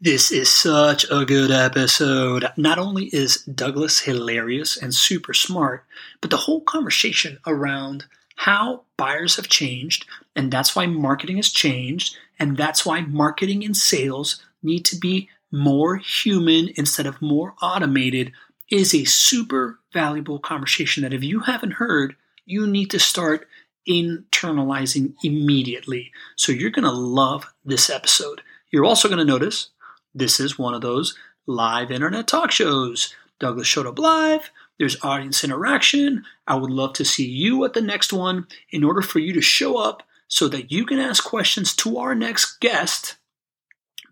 This is such a good episode. Not only is Douglas hilarious and super smart, but the whole conversation around how buyers have changed, and that's why marketing has changed, and that's why marketing and sales need to be more human instead of more automated is a super valuable conversation that if you haven't heard, you need to start internalizing immediately. So you're going to love this episode. You're also going to notice this is one of those live internet talk shows. Douglas showed up live. There's audience interaction. I would love to see you at the next one in order for you to show up so that you can ask questions to our next guest,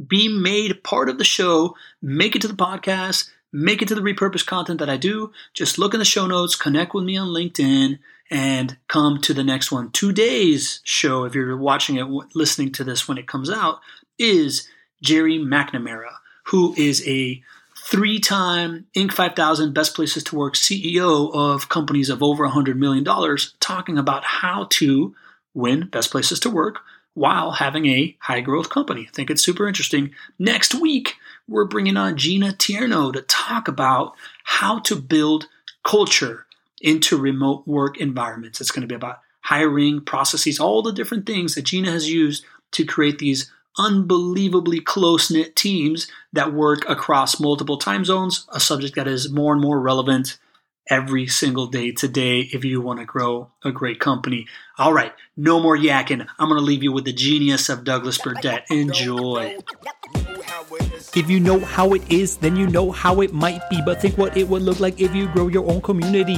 be made part of the show, make it to the podcast, make it to the repurposed content that I do. Just look in the show notes, connect with me on LinkedIn, and come to the next one. Today's show, if you're watching it, listening to this when it comes out, is Jerry McNamara, who is a 3-time Inc. 5000 Best Places to Work CEO of companies of over $100 million, talking about how to win Best Places to Work while having a high-growth company. I think it's super interesting. Next week, we're bringing on Gina Tierno to talk about how to build culture into remote work environments. It's going to be about hiring, processes, all the different things that Gina has used to create these unbelievably close-knit teams that work across multiple time zones, a subject that is more and more relevant every single day today if you want to grow a great company. All right, no more yakking. I'm going to leave you with the genius of Douglas Burdett. Enjoy. If you know how it is, then you know how it might be. But think what it would look like if you grow your own community.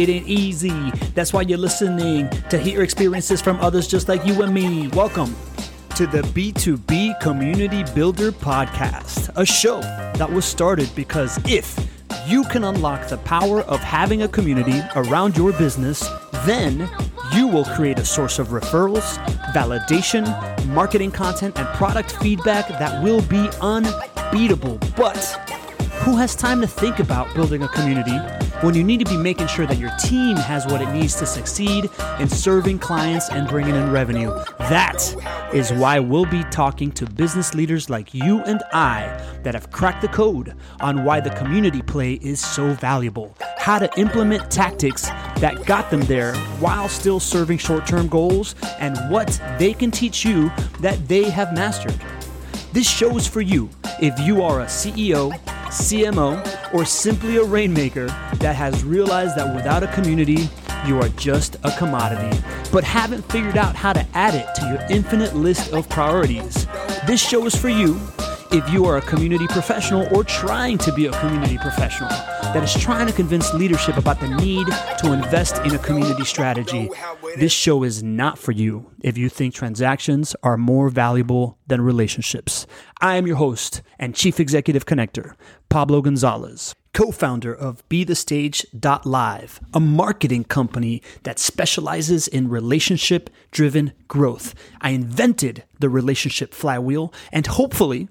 It ain't easy. That's why you're listening to hear experiences from others just like you and me. Welcome to the B2B Community Builder Podcast, a show that was started because if you can unlock the power of having a community around your business, then you will create a source of referrals, validation, marketing content, and product feedback that will be unbeatable. But who has time to think about building a community when you need to be making sure that your team has what it needs to succeed in serving clients and bringing in revenue? That is why we'll be talking to business leaders like you and I that have cracked the code on why the community play is so valuable, how to implement tactics that got them there while still serving short-term goals, and what they can teach you that they have mastered. This show's for you if you are a CEO, CMO, or simply a rainmaker that has realized that without a community, you are just a commodity, but haven't figured out how to add it to your infinite list of priorities. This show is for you if you are a community professional or trying to be a community professional that is trying to convince leadership about the need to invest in a community strategy. This show is not for you if you think transactions are more valuable than relationships. I am your host and Chief Executive Connector, Pablo Gonzalez, co-founder of BeTheStage.live, a marketing company that specializes in relationship-driven growth. I invented the relationship flywheel, and hopefully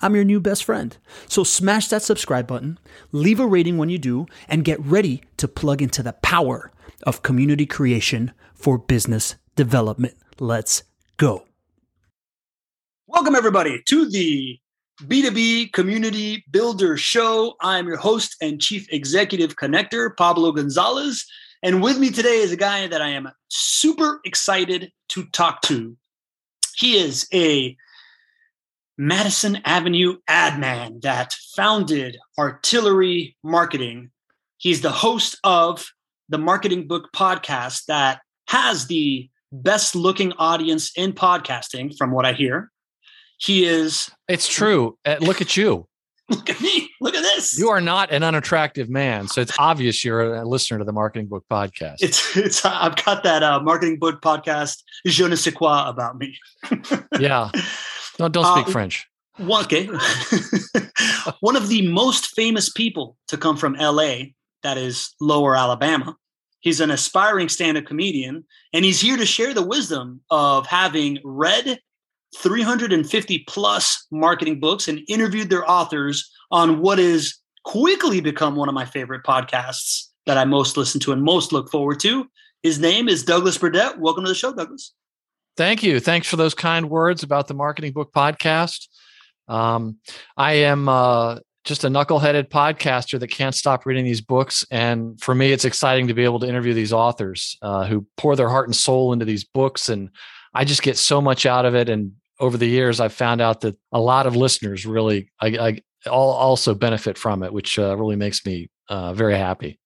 I'm your new best friend. So smash that subscribe button, leave a rating when you do, and get ready to plug into the power of community creation for business development. Let's go. Welcome, everybody, to the B2B Community Builder Show. I'm your host and Chief Executive Connector, Pablo Gonzalez. And with me today is a guy that I am super excited to talk to. He is a Madison Avenue ad man that founded Artillery Marketing. He's the host of the Marketing Book Podcast that has the best looking audience in podcasting, from what I hear. He is. It's true. Look at you. Look at me. Look at this. You are not an unattractive man. So it's obvious you're a listener to the Marketing Book Podcast. It's I've got that Marketing Book Podcast je ne sais quoi about me. Yeah. Don't speak French. Okay. One of the most famous people to come from LA, that is Lower Alabama. He's an aspiring stand-up comedian, and he's here to share the wisdom of having read 350 plus marketing books and interviewed their authors on what has quickly become one of my favorite podcasts that I most listen to and most look forward to. His name is Douglas Burdett. Welcome to the show, Douglas. Thank you. Thanks for those kind words about the Marketing Book Podcast. I am just a knuckleheaded podcaster that can't stop reading these books. And for me, it's exciting to be able to interview these authors who pour their heart and soul into these books. And I just get so much out of it. And over the years, I've found out that a lot of listeners really also benefit from it, which really makes me very happy.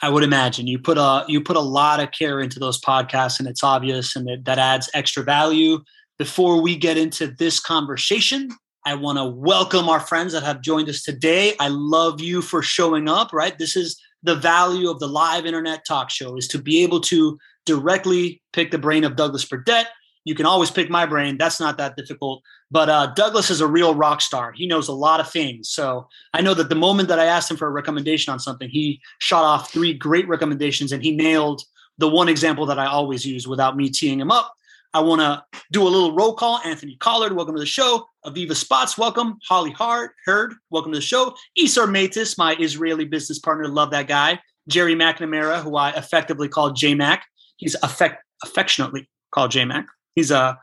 I would imagine you put a lot of care into those podcasts, and it's obvious, and that adds extra value. Before we get into this conversation, I want to welcome our friends that have joined us today. I love you for showing up, right? This is the value of the live internet talk show, is to be able to directly pick the brain of Douglas Burdett. You can always pick my brain. That's not that difficult. But Douglas is a real rock star. He knows a lot of things. So I know that the moment that I asked him for a recommendation on something, he shot off 3 great recommendations, and he nailed the one example that I always use without me teeing him up. I want to do a little roll call. Anthony Collard, welcome to the show. Aviva Spots, welcome. Holly Hurd, welcome to the show. Isar Matis, my Israeli business partner, love that guy. Jerry McNamara, who I effectively call J-Mac. He's affectionately called J-Mac. He's a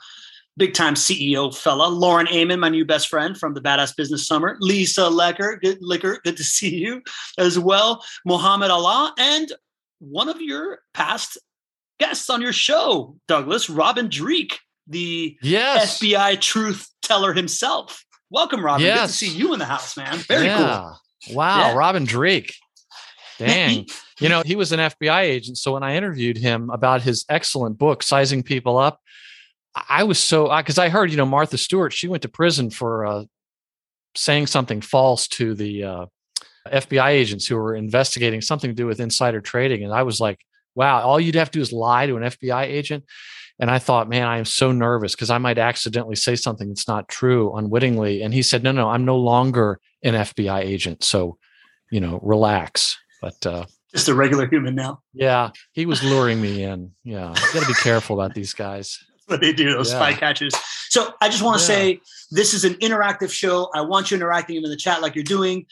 big-time CEO fella. Lauren Amon, my new best friend from the Badass Business Summer. Lisa Lecker, good to see you as well. Mohammed Allah, and one of your past guests on your show, Douglas, Robin Dreeke, the FBI truth teller himself. Welcome, Robin. Yes. Good to see you in the house, man. Very cool. Wow, yeah. Robin Dreeke. Dang. You know, he was an FBI agent, so when I interviewed him about his excellent book, Sizing People Up, I was because I heard, Martha Stewart, she went to prison for saying something false to the FBI agents who were investigating something to do with insider trading. And I was like, wow, all you'd have to do is lie to an FBI agent. And I thought, man, I am so nervous because I might accidentally say something that's not true unwittingly. And he said, no, I'm no longer an FBI agent. So, relax. But just a regular human now. Yeah. He was luring me in. Yeah. You got to be careful about these guys. What they do, those spy catchers. So I just want to say this is an interactive show. I want you interacting in the chat like you're doing.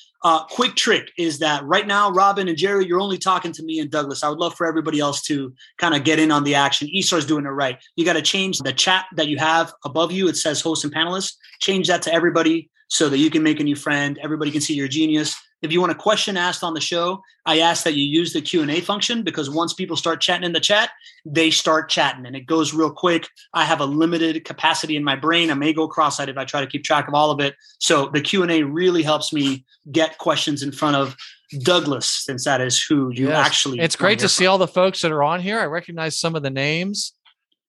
Quick trick is that right now, Robin and Jerry, you're only talking to me and Douglas. I would love for everybody else to kind of get in on the action. Esar's doing it right. You got to change the chat that you have above you. It says hosts and panelists. Change that to everybody so that you can make a new friend. Everybody can see your genius. If you want a question asked on the show, I ask that you use the Q&A function, because once people start chatting in the chat, they start chatting and it goes real quick. I have a limited capacity in my brain. I may go cross-eyed if I try to keep track of all of it. So the Q&A really helps me get questions in front of Douglas, since that is who you actually... It's great to see all the folks that are on here. I recognize some of the names.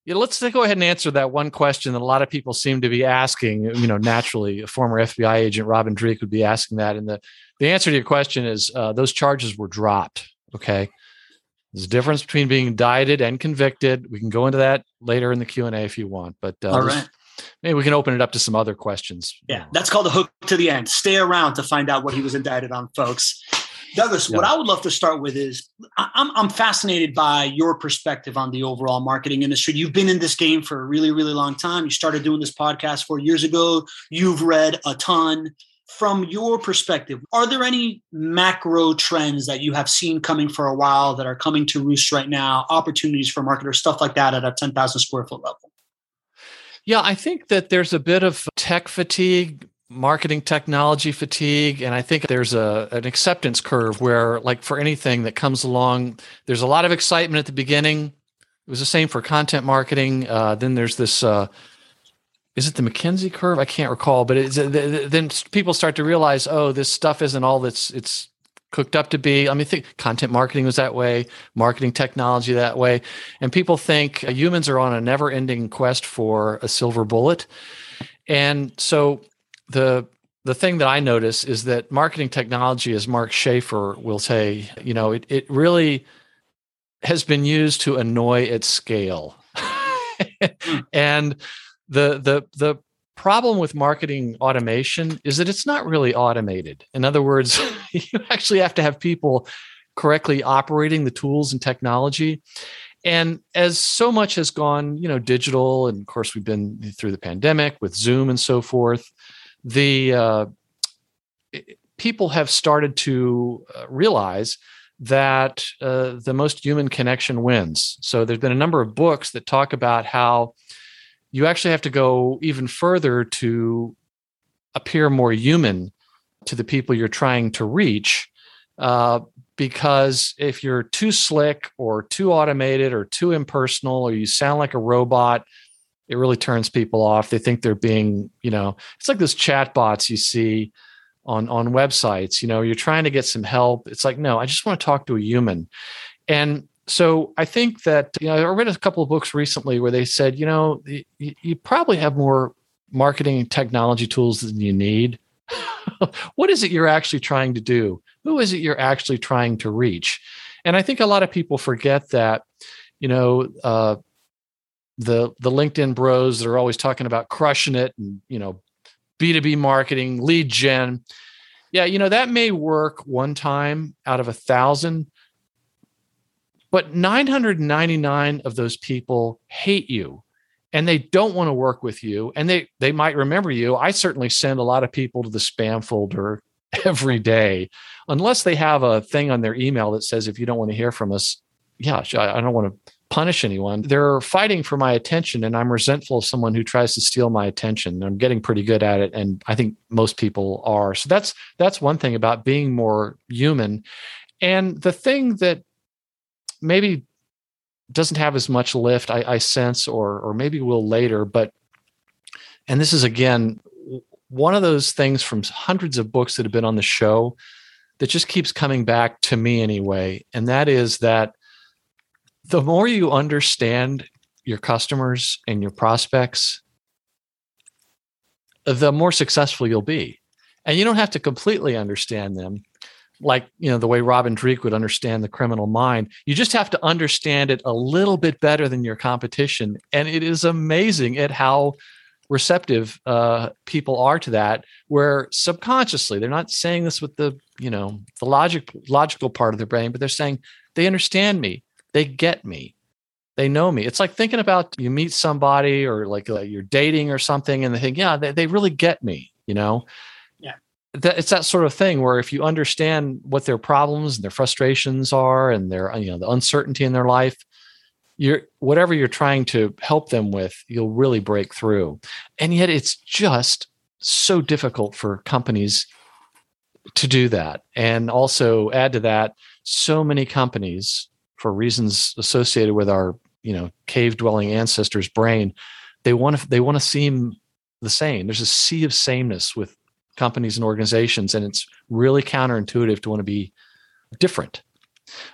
Yeah, let's go ahead and answer that one question that a lot of people seem to be asking. Naturally, a former FBI agent, Robin Dreeke, would be asking that. And the answer to your question is those charges were dropped. Okay. There's a difference between being indicted and convicted. We can go into that later in the Q&A if you want, but all right. Maybe we can open it up to some other questions. Yeah. That's called a hook to the end. Stay around to find out what he was indicted on, folks. Douglas, what I would love to start with is I'm fascinated by your perspective on the overall marketing industry. You've been in this game for a really, really long time. You started doing this podcast 4 years ago. You've read a ton. From your perspective, are there any macro trends that you have seen coming for a while that are coming to roost right now, opportunities for marketers, stuff like that at a 10,000 square foot level? Yeah, I think that there's a bit of tech fatigue, marketing technology fatigue. And I think there's an acceptance curve where, like for anything that comes along, there's a lot of excitement at the beginning. It was the same for content marketing. Then there's this, is it the McKinsey curve? I can't recall, but then people start to realize, oh, this stuff isn't all it's cooked up to be. I mean, think content marketing was that way, marketing technology that way. And people think humans are on a never-ending quest for a silver bullet. And so the thing that I notice is that marketing technology, as Mark Schaefer will say, it really has been used to annoy at scale. And the problem with marketing automation is that it's not really automated. In other words, you actually have to have people correctly operating the tools and technology. And as so much has gone, digital, and of course we've been through the pandemic with Zoom and so forth, the people have started to realize that the most human connection wins. So there's been a number of books that talk about how you actually have to go even further to appear more human to the people you're trying to reach. Because if you're too slick or too automated or too impersonal, or you sound like a robot, it really turns people off. They think they're being, it's like those chatbots you see on websites. You're trying to get some help. It's like, no, I just want to talk to a human. And so I think that, I read a couple of books recently where they said, you probably have more marketing and technology tools than you need. What is it you're actually trying to do? Who is it you're actually trying to reach? And I think a lot of people forget that, the LinkedIn bros that are always talking about crushing it and, B2B marketing, lead gen. Yeah, that may work one time out of 1,000, but 999 of those people hate you and they don't want to work with you. And they might remember you. I certainly send a lot of people to the spam folder every day, unless they have a thing on their email that says, if you don't want to hear from us, gosh, I don't want to punish anyone. They're fighting for my attention, and I'm resentful of someone who tries to steal my attention. I'm getting pretty good at it, and I think most people are. So that's one thing about being more human. And the thing that maybe doesn't have as much lift, I sense, or maybe will later, but, and this is again, one of those things from hundreds of books that have been on the show that just keeps coming back to me anyway. And that is that the more you understand your customers and your prospects, the more successful you'll be. And you don't have to completely understand them, like, the way Robin Dreeke would understand the criminal mind. You just have to understand it a little bit better than your competition. And it is amazing at how receptive people are to that, where subconsciously they're not saying this with the the logical part of their brain, but they're saying they understand me, they get me, they know me. It's like thinking about, you meet somebody or like you're dating or something, and they think, yeah, they really get me. It's that sort of thing where if you understand what their problems and their frustrations are and their the uncertainty in their life, whatever you're trying to help them with, you'll really break through. And yet it's just so difficult for companies to do that. And also add to that, so many companies, for reasons associated with our, cave-dwelling ancestors' brain, they want to seem the same. There's a sea of sameness with companies and organizations, and it's really counterintuitive to want to be different.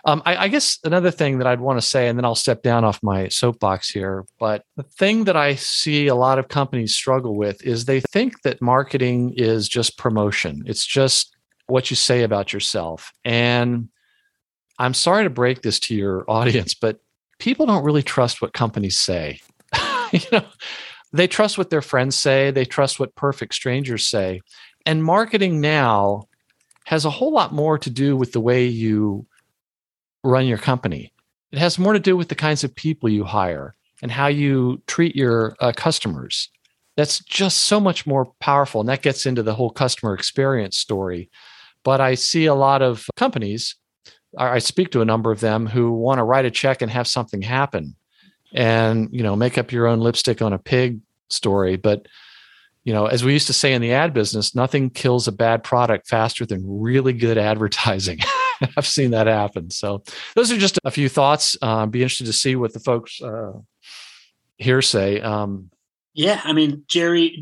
I guess another thing that I'd want to say, and then I'll step down off my soapbox here, but the thing that I see a lot of companies struggle with is they think that marketing is just promotion. It's just what you say about yourself. And I'm sorry to break this to your audience, but people don't really trust what companies say. They trust what their friends say. They trust what perfect strangers say. And marketing now has a whole lot more to do with the way you run your company. It has more to do with the kinds of people you hire and how you treat your customers. That's just so much more powerful. And that gets into the whole customer experience story. But I see a lot of companies, I speak to a number of them, who want to write a check and have something happen and, make up your own lipstick on a pig story. But, as we used to say in the ad business, nothing kills a bad product faster than really good advertising. I've seen that happen. So those are just a few thoughts. Be interested to see what the folks here say. Yeah, I mean, Jerry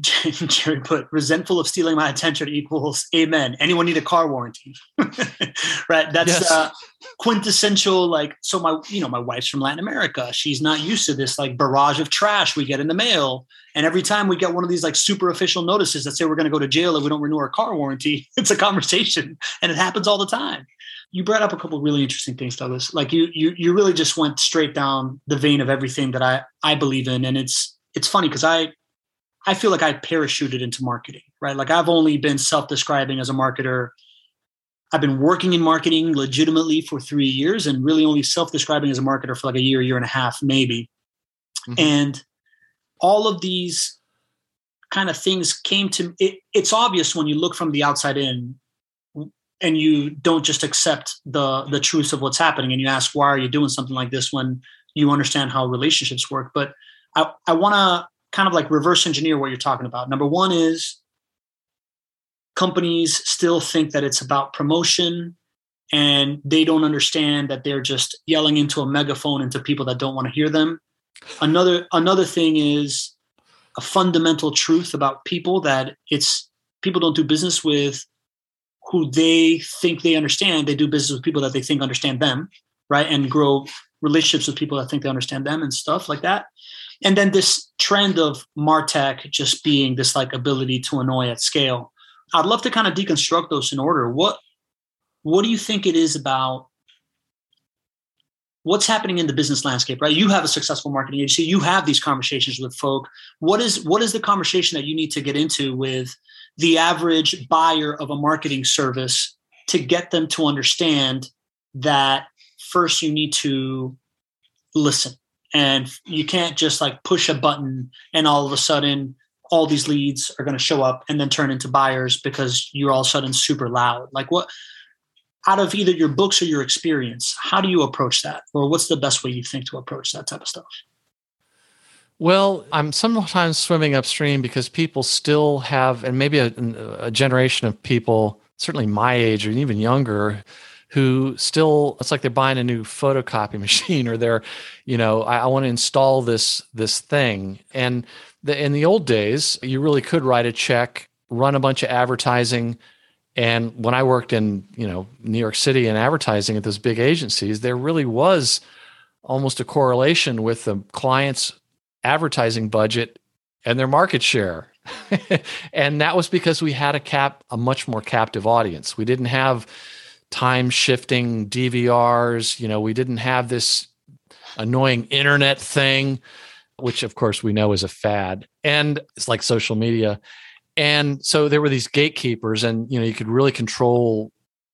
put, resentful of stealing my attention equals amen. Anyone need a car warranty? Right? That's yes. Quintessential. Like, so my wife's from Latin America. She's not used to this barrage of trash we get in the mail. And every time we get one of these super official notices that say we're going to go to jail if we don't renew our car warranty, it's a conversation, and it happens all the time. You brought up a couple of really interesting things, Douglas. You really just went straight down the vein of everything that I believe in. And it's funny because I feel like I parachuted into marketing, right? I've only been self-describing as a marketer. I've been working in marketing legitimately for 3 years and really only self-describing as a marketer for a year and a half, maybe. Mm-hmm. And all of these kind of things came to me. It's obvious when you look from the outside in, and you don't just accept the truths of what's happening, and you ask, why are you doing something like this when you understand how relationships work? But I want to kind of reverse engineer what you're talking about. Number one is companies still think that it's about promotion, and they don't understand that they're just yelling into a megaphone into people that don't want to hear them. Another thing is a fundamental truth about people, that it's people don't do business with who they think they understand. They do business with people that they think understand them, right? And grow relationships with people that think they understand them and stuff like that. And then this trend of MarTech just being this like ability to annoy at scale. I'd love to kind of deconstruct those in order. What do you think it is about what's happening in the business landscape, right? You have a successful marketing agency. You have these conversations with folk. What is the conversation that you need to get into with the average buyer of a marketing service to get them to understand that first you need to listen, and you can't just like push a button and all of a sudden all these leads are going to show up and then turn into buyers because you're all of a sudden super loud. Like, what out of either your books or your experience, how do you approach that? Or what's the best way you think to approach that type of stuff? Well, I'm sometimes swimming upstream because people still have, and maybe a generation of people, certainly my age or even younger, who still, it's like they're buying a new photocopy machine, or they're, I want to install this thing. And in the old days, you really could write a check, run a bunch of advertising. And when I worked in, New York City in advertising at those big agencies, there really was almost a correlation with the client's advertising budget and their market share. And that was because we had a much more captive audience. We didn't have time shifting DVRs. We didn't have this annoying internet thing, which of course we know is a fad. And it's like social media. And so there were these gatekeepers, and you could really control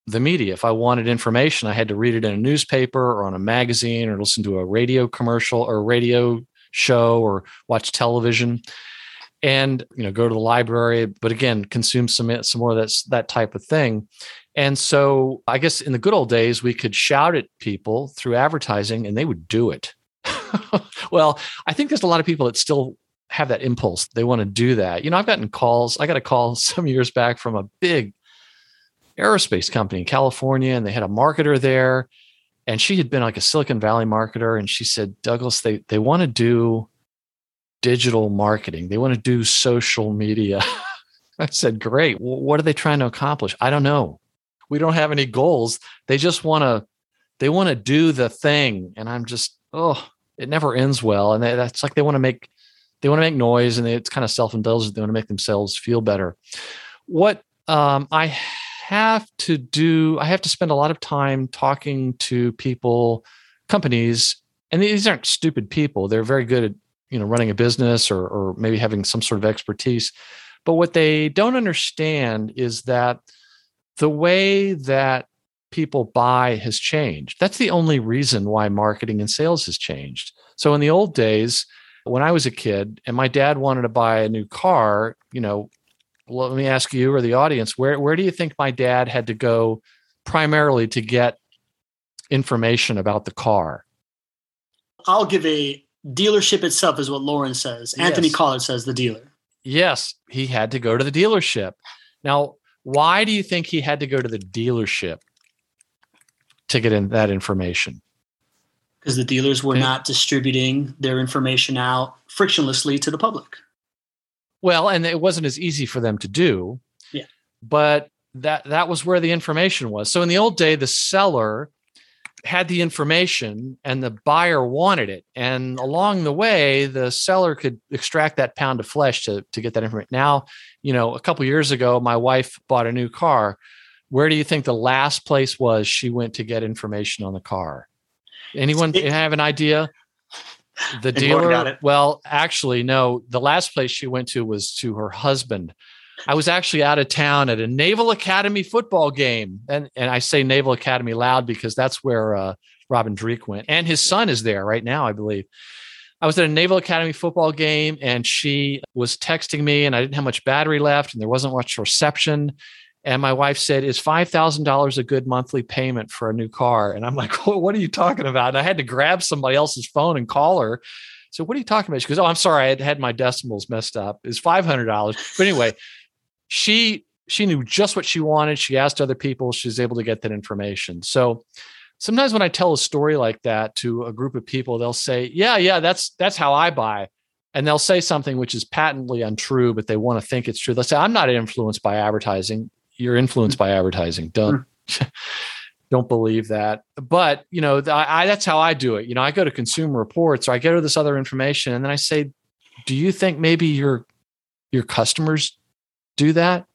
the media. If I wanted information, I had to read it in a newspaper or on a magazine or listen to a radio commercial or a radio show or watch television, and go to the library, but again, consume some more of that type of thing. And so I guess in the good old days, we could shout at people through advertising and they would do it. Well, I think there's a lot of people that still have that impulse. They want to do that. I've gotten calls. I got a call some years back from a big aerospace company in California, and they had a marketer there. And she had been like a Silicon Valley marketer. And she said, Douglas, they want to do digital marketing. They want to do social media. I said, great. What are they trying to accomplish? I don't know. We don't have any goals. They just want to do the thing. And I'm just, it never ends well. And that's like, they want to make noise, and it's kind of self-indulgent. They want to make themselves feel better. What I have to spend a lot of time talking to people, companies, and these aren't stupid people. They're very good at, running a business or maybe having some sort of expertise. But what they don't understand is that the way that people buy has changed. That's the only reason why marketing and sales has changed. So in the old days, when I was a kid and my dad wanted to buy a new car, let me ask you or the audience, where do you think my dad had to go primarily to get information about the car? I'll give a dealership itself is what Lauren says. Yes. Anthony Collard says the dealer. Yes, he had to go to the dealership. Now, why do you think he had to go to the dealership to get in that information? Because the dealers were not distributing their information out frictionlessly to the public. Well, and it wasn't as easy for them to do, yeah. But that was where the information was. So in the old day, the seller had the information and the buyer wanted it. And along the way, the seller could extract that pound of flesh to get that information. Now, a couple of years ago, my wife bought a new car. Where do you think the last place was she went to get information on the car? Anyone have an idea? The dealer? Well, actually, no. The last place she went to was to her husband. I was actually out of town at a Naval Academy football game. And I say Naval Academy loud because that's where Robin Dreeke went. And his son is there right now, I believe. I was at a Naval Academy football game, and she was texting me, and I didn't have much battery left, and there wasn't much reception. And my wife said, is $5,000 a good monthly payment for a new car? And I'm like, what are you talking about? And I had to grab somebody else's phone and call her. So what are you talking about? She goes, I'm sorry. I had my decimals messed up. It's $500. But anyway, she She knew just what she wanted. She asked other people. She was able to get that information. So sometimes when I tell a story like that to a group of people, they'll say, yeah, that's how I buy. And they'll say something which is patently untrue, but they want to think it's true. They'll say, I'm not influenced by advertising. You're influenced by advertising. Don't believe that. But, you know, that's how I do it. You know, I go to Consumer Reports or I go to this other information and then I say, do you think maybe your customers do that?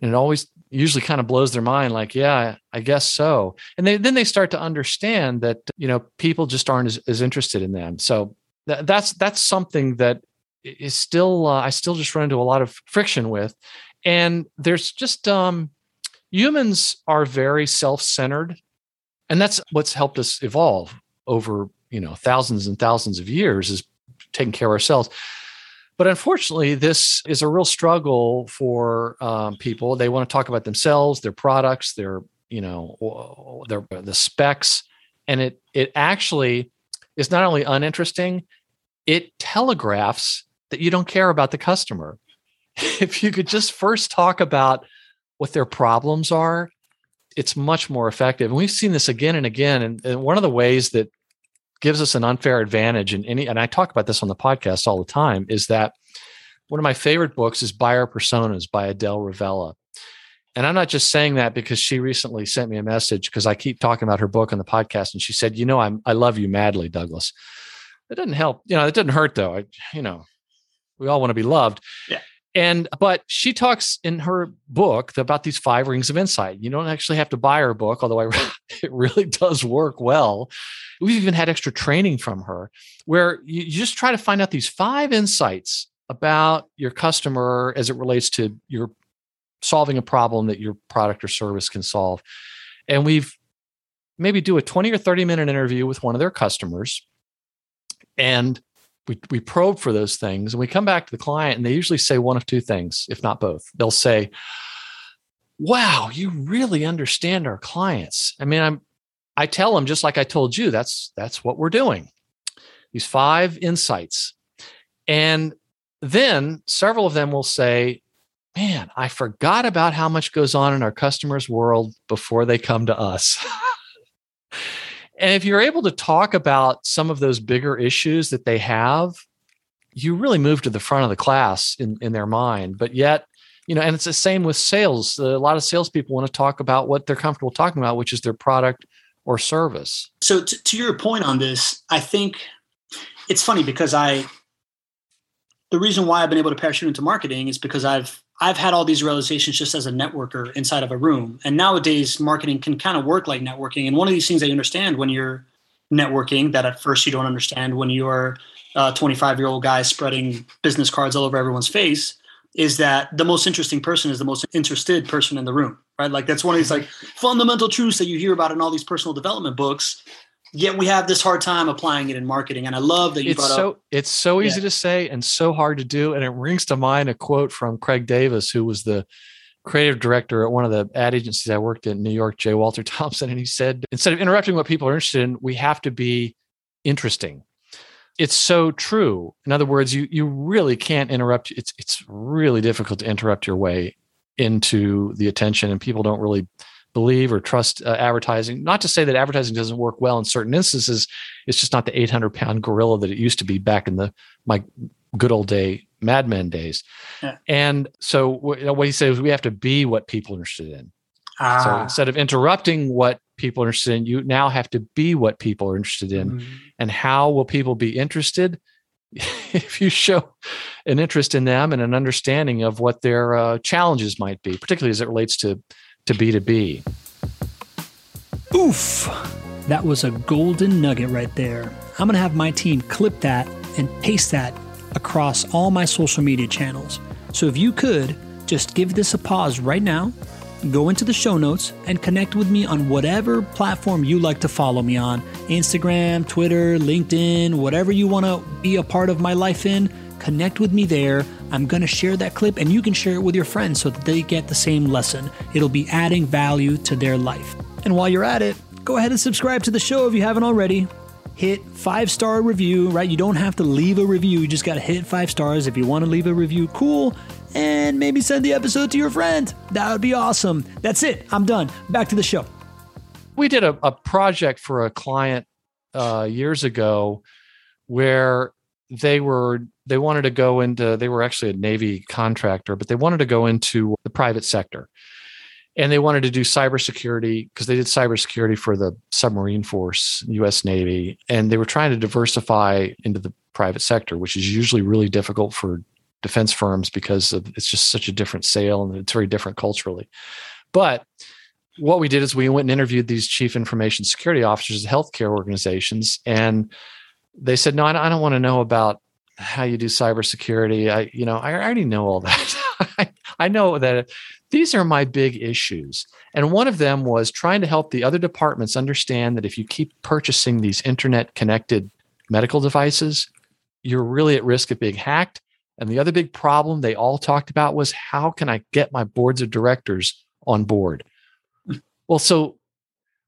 And it always usually kind of blows their mind, like, yeah, I guess so. And then they start to understand that, you know, people just aren't as interested in them. So that's something that is still, I still just run into a lot of friction with. And there's just, humans are very self-centered. And that's what's helped us evolve over, you know, thousands and thousands of years, is taking care of ourselves. But unfortunately, this is a real struggle for people. They want to talk about themselves, their products, their, you know, the specs. And it actually is not only uninteresting, it telegraphs that you don't care about the customer. If you could just first talk about what their problems are, it's much more effective. And we've seen this again and again. And one of the ways that gives us an unfair advantage in any, and I talk about this on the podcast all the time, is that one of my favorite books is Buyer Personas by Adele Ravella. And I'm not just saying that because she recently sent me a message, because I keep talking about her book on the podcast. And she said, you know, I love you madly, Douglas. It doesn't help. You know, it doesn't hurt though. You know, we all want to be loved. Yeah. But she talks in her book about these 5 rings of insight. You don't actually have to buy her book, although it really does work well. We've even had extra training from her where you just try to find out these 5 insights about your customer as it relates to your solving a problem that your product or service can solve. And we've maybe do a 20 or 30 minute interview with one of their customers, and we probe for those things, and we come back to the client, and they usually say one of 2 things, if not both. They'll say, wow, you really understand our clients. I mean, I tell them, just like I told you, that's what we're doing. These 5 insights. And then several of them will say, man, I forgot about how much goes on in our customers' world before they come to us. And if you're able to talk about some of those bigger issues that they have, you really move to the front of the class in their mind. But yet, you know, and it's the same with sales. A lot of salespeople want to talk about what they're comfortable talking about, which is their product or service. So to your point on this, I think it's funny because the reason why I've been able to parachute into marketing is because I've had all these realizations just as a networker inside of a room. And nowadays, marketing can kind of work like networking. And one of these things that you understand when you're networking that at first you don't understand when you're a 25-year-old guy spreading business cards all over everyone's face is that the most interesting person is the most interested person in the room, right? Like that's one of these like fundamental truths that you hear about in all these personal development books. Yet we have this hard time applying it in marketing. And I love that you brought up. It's so easy to say and so hard to do. And it rings to mind a quote from Craig Davis, who was the creative director at one of the ad agencies I worked at in New York, J. Walter Thompson. And he said, instead of interrupting what people are interested in, we have to be interesting. It's so true. In other words, you really can't interrupt. It's really difficult to interrupt your way into the attention, and people don't really believe or trust advertising. Not to say that advertising doesn't work well in certain instances. It's just not the 800-pound gorilla that it used to be back in my good old day, Mad Men days. Yeah. And so what he said is we have to be what people are interested in. So instead of interrupting what people are interested in, you now have to be what people are interested in. Mm-hmm. And how will people be interested? If you show an interest in them and an understanding of what their challenges might be, particularly as it relates to B2B. Oof, that was a golden nugget right there. I'm going to have my team clip that and paste that across all my social media channels. So if you could just give this a pause right now, go into the show notes and connect with me on whatever platform you like to follow me on, Instagram, Twitter, LinkedIn, whatever you want to be a part of my life in, connect with me there. I'm going to share that clip and you can share it with your friends so that they get the same lesson. It'll be adding value to their life. And while you're at it, go ahead and subscribe to the show if you haven't already. Hit 5-star review, right? You don't have to leave a review. You just got to hit 5 stars. If you want to leave a review, cool. and maybe send the episode to your friend. That would be awesome. That's it. I'm done. Back to the show. We did a project for a client years ago where they were actually a Navy contractor, but they wanted to go into the private sector. And they wanted to do cybersecurity because they did cybersecurity for the submarine force, U.S. Navy. And they were trying to diversify into the private sector, which is usually really difficult for defense firms because it's just such a different sale and it's very different culturally. But what we did is we went and interviewed these chief information security officers of healthcare organizations. And they said, no, I don't want to know about how you do cybersecurity. I already know all that. I know that. These are my big issues. And one of them was trying to help the other departments understand that if you keep purchasing these internet-connected medical devices, you're really at risk of being hacked. And the other big problem they all talked about was, how can I get my boards of directors on board? Well, so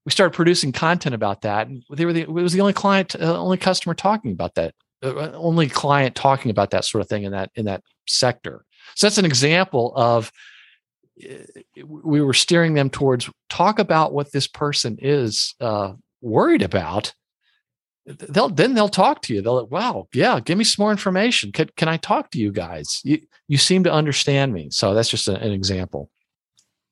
we started producing content about that. And it was the only client, only customer talking about that, only client talking about that sort of thing in that sector. So that's an example of, we were steering them towards, talk about what this person is worried about. They'll talk to you. They'll, wow, yeah, give me some more information. Can I talk to you guys? You seem to understand me. So that's just an example.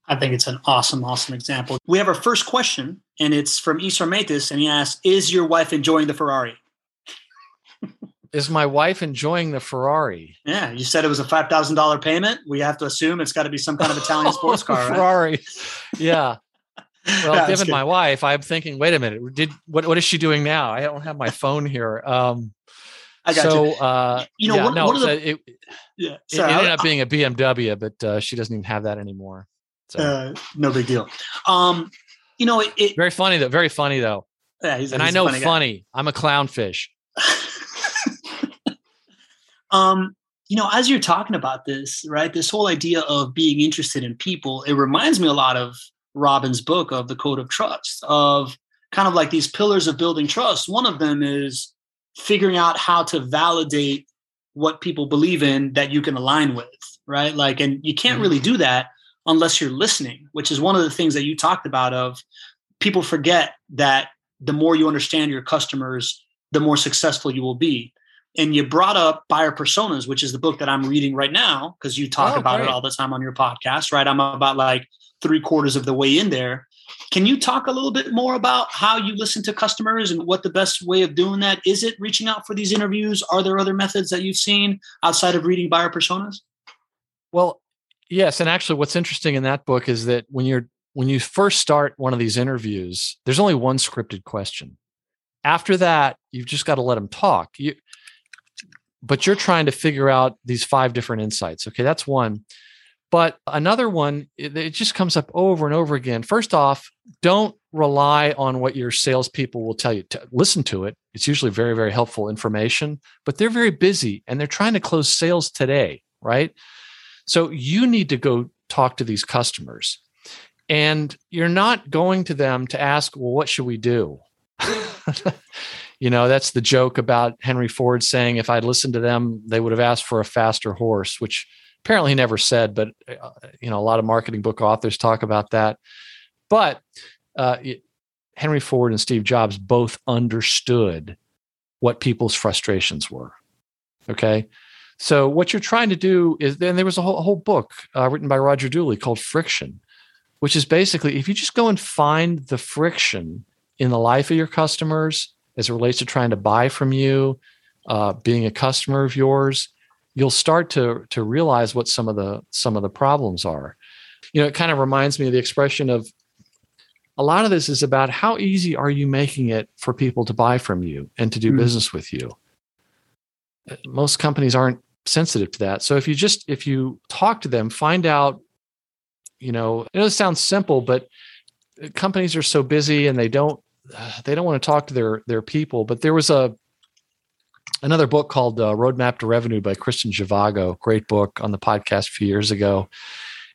I think it's an awesome example. We have our first question, and it's from Isar Matis, and he asks, is your wife enjoying the Ferrari? Is my wife enjoying the Ferrari? Yeah, you said it was a $5,000 payment. We have to assume it's got to be some kind of Italian sports car, right? Ferrari. Yeah. Well, no, given my wife, I'm thinking, wait a minute, what is she doing now? I don't have my phone here. I got so, you. It ended up being a BMW, but she doesn't even have that anymore. So. No big deal. Very funny though. Yeah, he's funny. I'm a clownfish. As you're talking about this, right, this whole idea of being interested in people, it reminds me a lot of Robin's book of The Code of Trust, of kind of like these pillars of building trust. One of them is figuring out how to validate what people believe in that you can align with, right? Like, and you can't really do that unless you're listening, which is one of the things that you talked about, of people forget that the more you understand your customers, the more successful you will be. And you brought up Buyer Personas, which is the book that I'm reading right now, because you talk about it all the time on your podcast, right? I'm about like 3/4 of the way in there. Can you talk a little bit more about how you listen to customers and what the best way of doing that? Is it reaching out for these interviews? Are there other methods that you've seen outside of reading Buyer Personas? Well, yes. And actually what's interesting in that book is that when you first start one of these interviews, there's only one scripted question. After that, you've just got to let them talk. But you're trying to figure out these 5 different insights. Okay, that's one. But another one, it just comes up over and over again. First off, don't rely on what your salespeople will tell you. Listen to it. It's usually very, very helpful information, but they're very busy and they're trying to close sales today, right? So you need to go talk to these customers. And you're not going to them to ask, well, what should we do? That's the joke about Henry Ford saying, if I'd listened to them, they would have asked for a faster horse, which apparently he never said, but a lot of marketing book authors talk about that. But Henry Ford and Steve Jobs both understood what people's frustrations were. Okay. So what you're trying to do is, then there was a whole book written by Roger Dooley called Friction, which is basically, if you just go and find the friction in the life of your customers, as it relates to trying to buy from you, being a customer of yours, you'll start to realize what some of the problems are. It kind of reminds me of the expression of, a lot of this is about how easy are you making it for people to buy from you and to do business with you. Most companies aren't sensitive to that. So if you talk to them, find out, I know this sounds simple, but companies are so busy and they don't want to talk to their people. But there was another book called Roadmap to Revenue by Kristen Zhivago, great book, on the podcast a few years ago.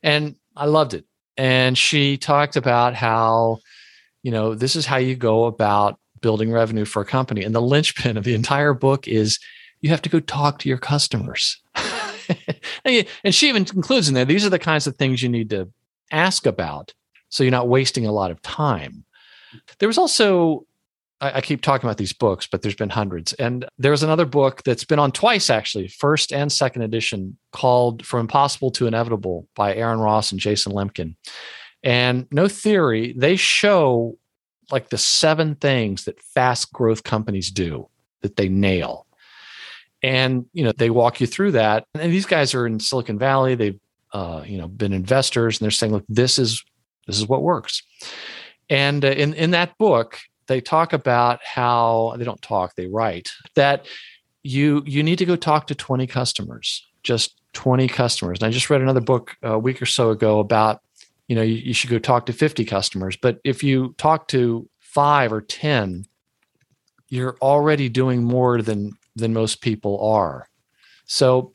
And I loved it. And she talked about how, this is how you go about building revenue for a company. And the linchpin of the entire book is, you have to go talk to your customers. And she even concludes in there, these are the kinds of things you need to ask about so you're not wasting a lot of time. There was also, I keep talking about these books, but there's been hundreds. And there's another book that's been on twice, actually, first and second edition, called From Impossible to Inevitable by Aaron Ross and Jason Lemkin. And no theory, they show like the 7 things that fast growth companies do that they nail. And, you know, they walk you through that. And these guys are in Silicon Valley. They've, been investors, and they're saying, look, this is what works. And in that book, they talk about how they don't talk, they write that you need to go talk to 20 customers, just 20 customers. And I just read another book a week or so ago about, you should go talk to 50 customers. But if you talk to 5 or 10, you're already doing more than most people are. So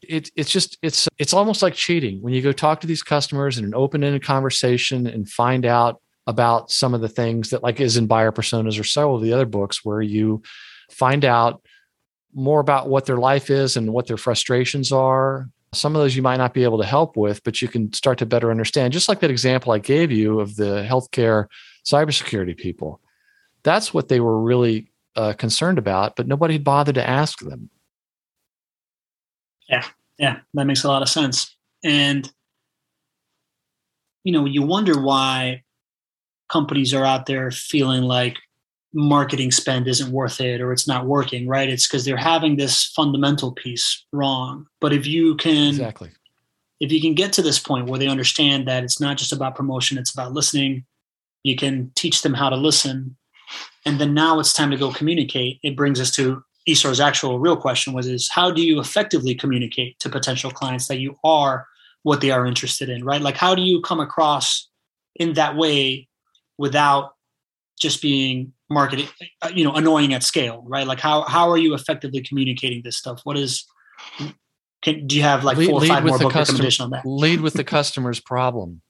it's almost like cheating when you go talk to these customers in an open-ended conversation and find out about some of the things that, like, is in Buyer Personas or several of the other books, where you find out more about what their life is and what their frustrations are. Some of those you might not be able to help with, but you can start to better understand. Just like that example I gave you of the healthcare cybersecurity people, that's what they were really concerned about, but nobody had bothered to ask them. Yeah, that makes a lot of sense. And, you wonder why companies are out there feeling like marketing spend isn't worth it or it's not working, right? It's because they're having this fundamental piece wrong. But if you can get to this point where they understand that it's not just about promotion, it's about listening, you can teach them how to listen. And then now it's time to go communicate. It brings us to Esau's actual real question, is how do you effectively communicate to potential clients that you are what they are interested in, right? Like, how do you come across in that way without just being marketing, annoying at scale, right? Like, how are you effectively communicating this stuff? Do you have like four or five more book recommendations on that? Lead with the customer's problem.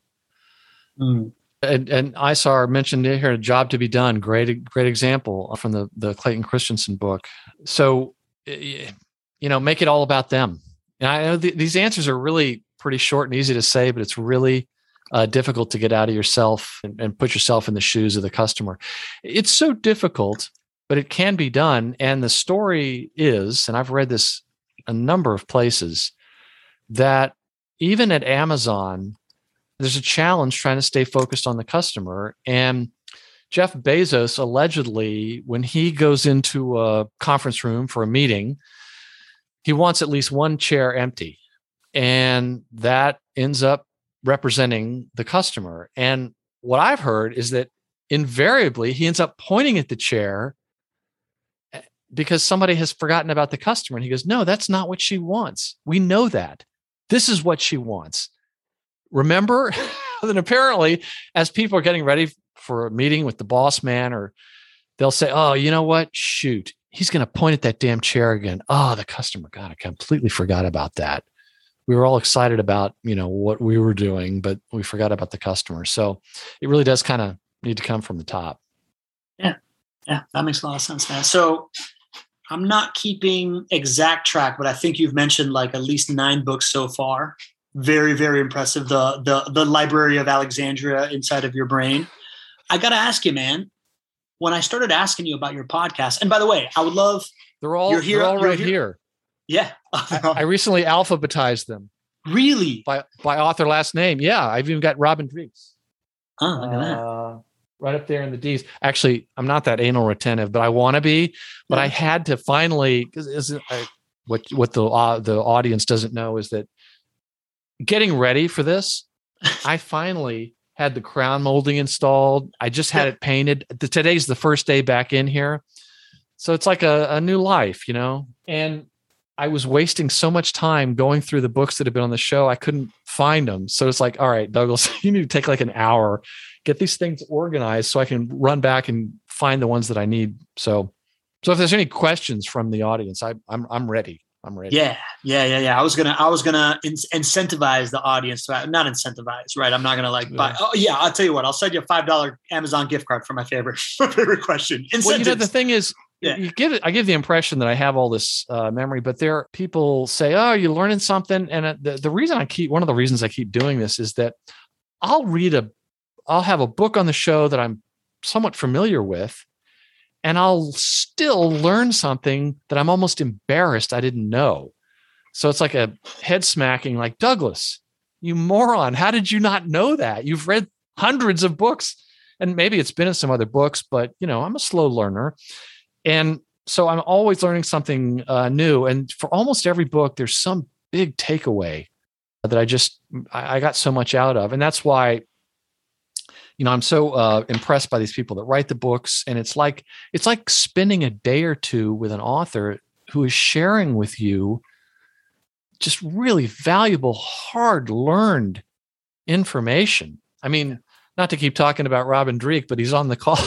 Mm. And Isar mentioned here, a job to be done. Great example from the Clayton Christensen book. So, make it all about them. And I know these answers are really pretty short and easy to say, but it's really difficult to get out of yourself and put yourself in the shoes of the customer. It's so difficult, but it can be done. And the story is, and I've read this a number of places, that even at Amazon, there's a challenge trying to stay focused on the customer. And Jeff Bezos, allegedly, when he goes into a conference room for a meeting, he wants at least one chair empty. And that ends up representing the customer. And what I've heard is that invariably he ends up pointing at the chair because somebody has forgotten about the customer. And he goes, no, that's not what she wants. We know that. This is what she wants. Remember? Then apparently, as people are getting ready for a meeting with the boss man, or they'll say, oh, you know what? Shoot, he's going to point at that damn chair again. Oh, the customer. God, I completely forgot about that. We were all excited about, what we were doing, but we forgot about the customer. So it really does kind of need to come from the top. Yeah, that makes a lot of sense, man. So I'm not keeping exact track, but I think you've mentioned like at least 9 books so far. Very, very impressive. The Library of Alexandria inside of your brain. I got to ask you, man, when I started asking you about your podcast, and by the way, I would love. They're all right here. Yeah. I recently alphabetized them. Really? By author last name. Yeah. I've even got Robin Dreeke. Oh, look at that. Right up there in the D's. Actually, I'm not that anal retentive, but I want to be. But yeah. I had to finally, because what the audience doesn't know is that getting ready for this, I finally had the crown molding installed. I just had it painted. Today's the first day back in here. So it's like a new life, And I was wasting so much time going through the books that have been on the show. I couldn't find them. So it's like, all right, Douglas, you need to take like an hour, get these things organized so I can run back and find the ones that I need. So if there's any questions from the audience, I'm ready. I'm ready. Yeah. I was gonna incentivize the audience to not incentivize, right? I'm not gonna buy. Oh yeah, I'll tell you what. I'll send you a $5 Amazon gift card for my favorite question. Incentives. Well, the thing is, You get it. I give the impression that I have all this memory, but there are people say, "Oh, you're learning something." And one of the reasons I keep doing this is that I'll have a book on the show that I'm somewhat familiar with, and I'll still learn something that I'm almost embarrassed I didn't know. So it's like a head smacking, like, Douglas, you moron, how did you not know that? You've read hundreds of books, and maybe it's been in some other books, but I'm a slow learner. And so I'm always learning something new. And for almost every book, there's some big takeaway that I got so much out of. And that's why, I'm so impressed by these people that write the books. And it's like spending a day or two with an author who is sharing with you just really valuable, hard-learned information. I mean, not to keep talking about Robin Dreeke, but he's on the call.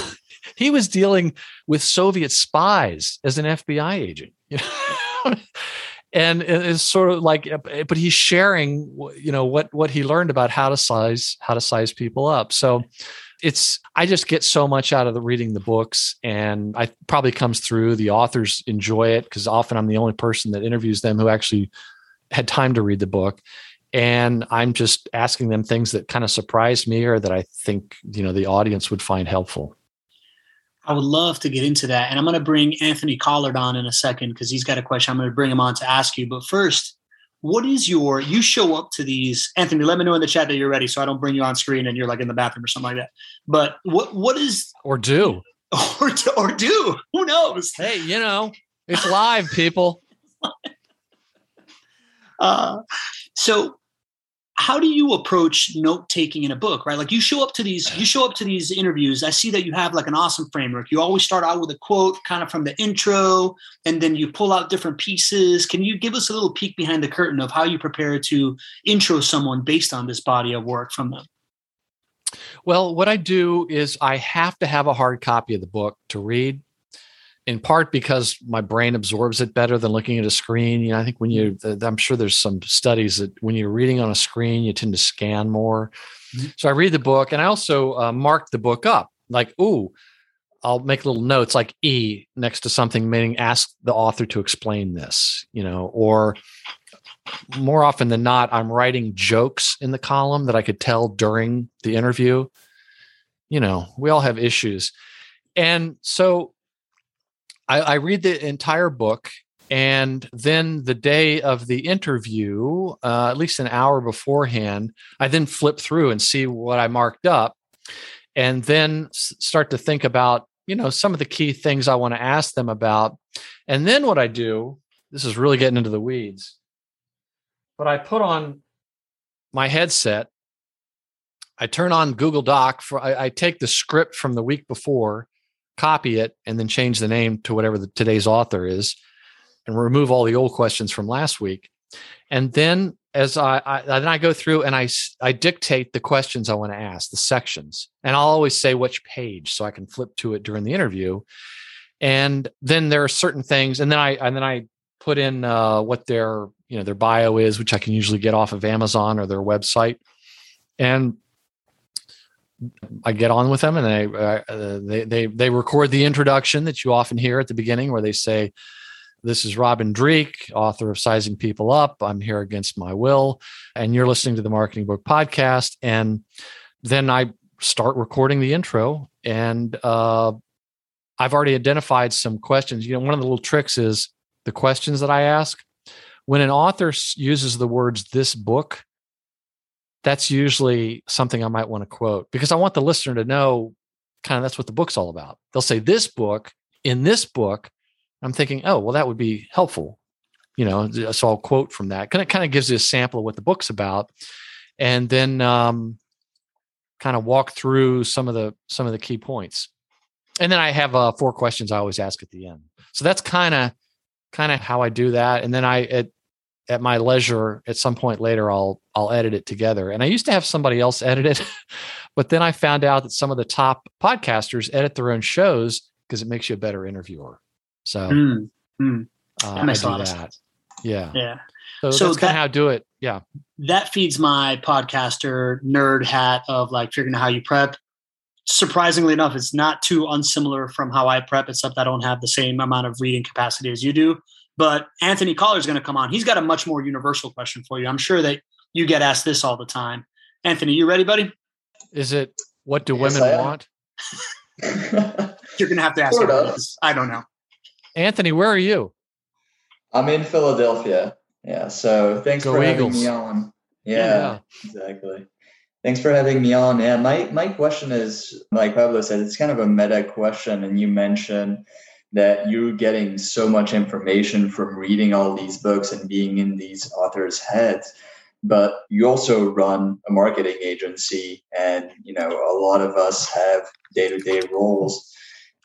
He was dealing with Soviet spies as an FBI agent. And it's sort of like, but he's sharing, what he learned about how to size people up. So I just get so much out of reading the books, and I probably comes through the authors enjoy it, because often I'm the only person that interviews them who actually had time to read the book. And I'm just asking them things that kind of surprised me, or that I think, the audience would find helpful. I would love to get into that. And I'm going to bring Anthony Collard on in a second, because he's got a question I'm going to bring him on to ask you. But first, you show up to these, Anthony, let me know in the chat that you're ready, so I don't bring you on screen and you're like in the bathroom or something like that. But what is, or do, who knows? Hey, it's live, people. So how do you approach note-taking in a book, right? Like you show up to these interviews. I see that you have like an awesome framework. You always start out with a quote kind of from the intro, and then you pull out different pieces. Can you give us a little peek behind the curtain of how you prepare to intro someone based on this body of work from them? Well, what I do is I have to have a hard copy of the book to read, in part because my brain absorbs it better than looking at a screen. I think I'm sure there's some studies that when you're reading on a screen, you tend to scan more. Mm-hmm. So I read the book, and I also mark the book up. Like, ooh, I'll make little notes like E next to something, meaning ask the author to explain this, or more often than not, I'm writing jokes in the column that I could tell during the interview. We all have issues. And so I read the entire book, and then the day of the interview, at least an hour beforehand, I then flip through and see what I marked up, and then start to think about, some of the key things I want to ask them about. And then what I do, this is really getting into the weeds, but I put on my headset, I turn on Google Doc, I take the script from the week before, copy it, and then change the name to whatever today's author is, and remove all the old questions from last week. And then as I go through and I dictate the questions I want to ask, the sections, and I'll always say which page so I can flip to it during the interview. And then there are certain things, and then I put in what their their bio is, which I can usually get off of Amazon or their website, and I get on with them, and they record the introduction that you often hear at the beginning, where they say, "This is Robin Dreeke, author of Sizing People Up. I'm here against my will, and you're listening to the Marketing Book Podcast." And then I start recording the intro, and I've already identified some questions. One of the little tricks is the questions that I ask. When an author uses the words "this book," that's usually something I might want to quote, because I want the listener to know kind of that's what the book's all about. They'll say "this book," "in this book." I'm thinking, oh, well, that would be helpful. So I'll quote from that. Kind of gives you a sample of what the book's about. And then kind of walk through some of the key points. And then I have 4 questions I always ask at the end. So that's kind of how I do that. And then at my leisure, at some point later, I'll edit it together. And I used to have somebody else edit it, but then I found out that some of the top podcasters edit their own shows because it makes you a better interviewer. So that makes a lot of sense. Yeah. So that's kind of how I do it. Yeah. That feeds my podcaster nerd hat of like figuring out how you prep. surprisingly enough, it's not too unsimilar from how I prep, except I don't have the same amount of reading capacity as you do. But Anthony Collar is going to come on. He's got a much more universal question for you. I'm sure that you get asked this all the time. Anthony, you ready, buddy? Is it, what do women want? You're going to have to ask me. I don't know. Anthony, where are you? I'm in Philadelphia. Yeah. So thanks for having me on. Yeah, exactly. Thanks for having me on. Yeah, my question is, like Pablo said, it's kind of a meta question. And you mentioned that you're getting so much information from reading all these books and being in these authors' heads, but you also run a marketing agency, and you know, a lot of us have day-to-day roles.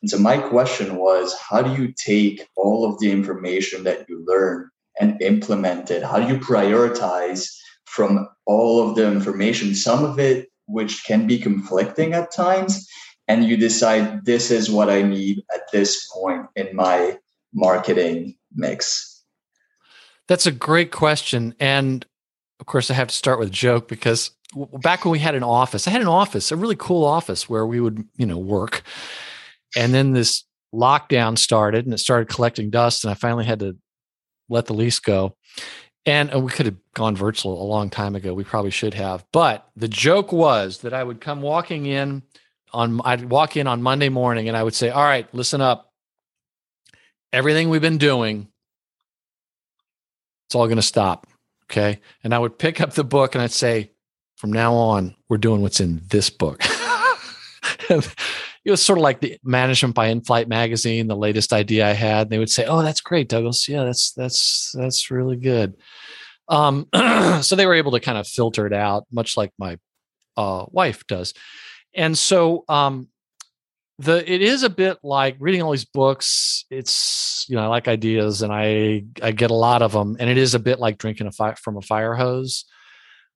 And so my question was, how do you take all of the information that you learn and implement it? How do you prioritize from all of the information, some of it which can be conflicting at times, and you decide this is what I need at this point in my marketing mix? That's a great question. And of course, I have to start with a joke, because back when we had an office, I had an office, a really cool office where we would, you know, work. And then this lockdown started and it started collecting dust, and I finally had to let the lease go. And we could have gone virtual a long time ago. We probably should have. But the joke was that I would come walking in on Monday morning, and I would say, all right, listen up. Everything we've been doing, it's all going to stop. Okay. And I would pick up the book and I'd say, from now on, we're doing what's in this book. It was sort of like the management by InFlight magazine, the latest idea I had. And they would say, oh, that's great, Douglas. Yeah, that's really good. So they were able to kind of filter it out, much like my wife does. And so it is a bit like reading all these books. It's, you know, I like ideas and I get a lot of them, and it is a bit like drinking from a fire hose.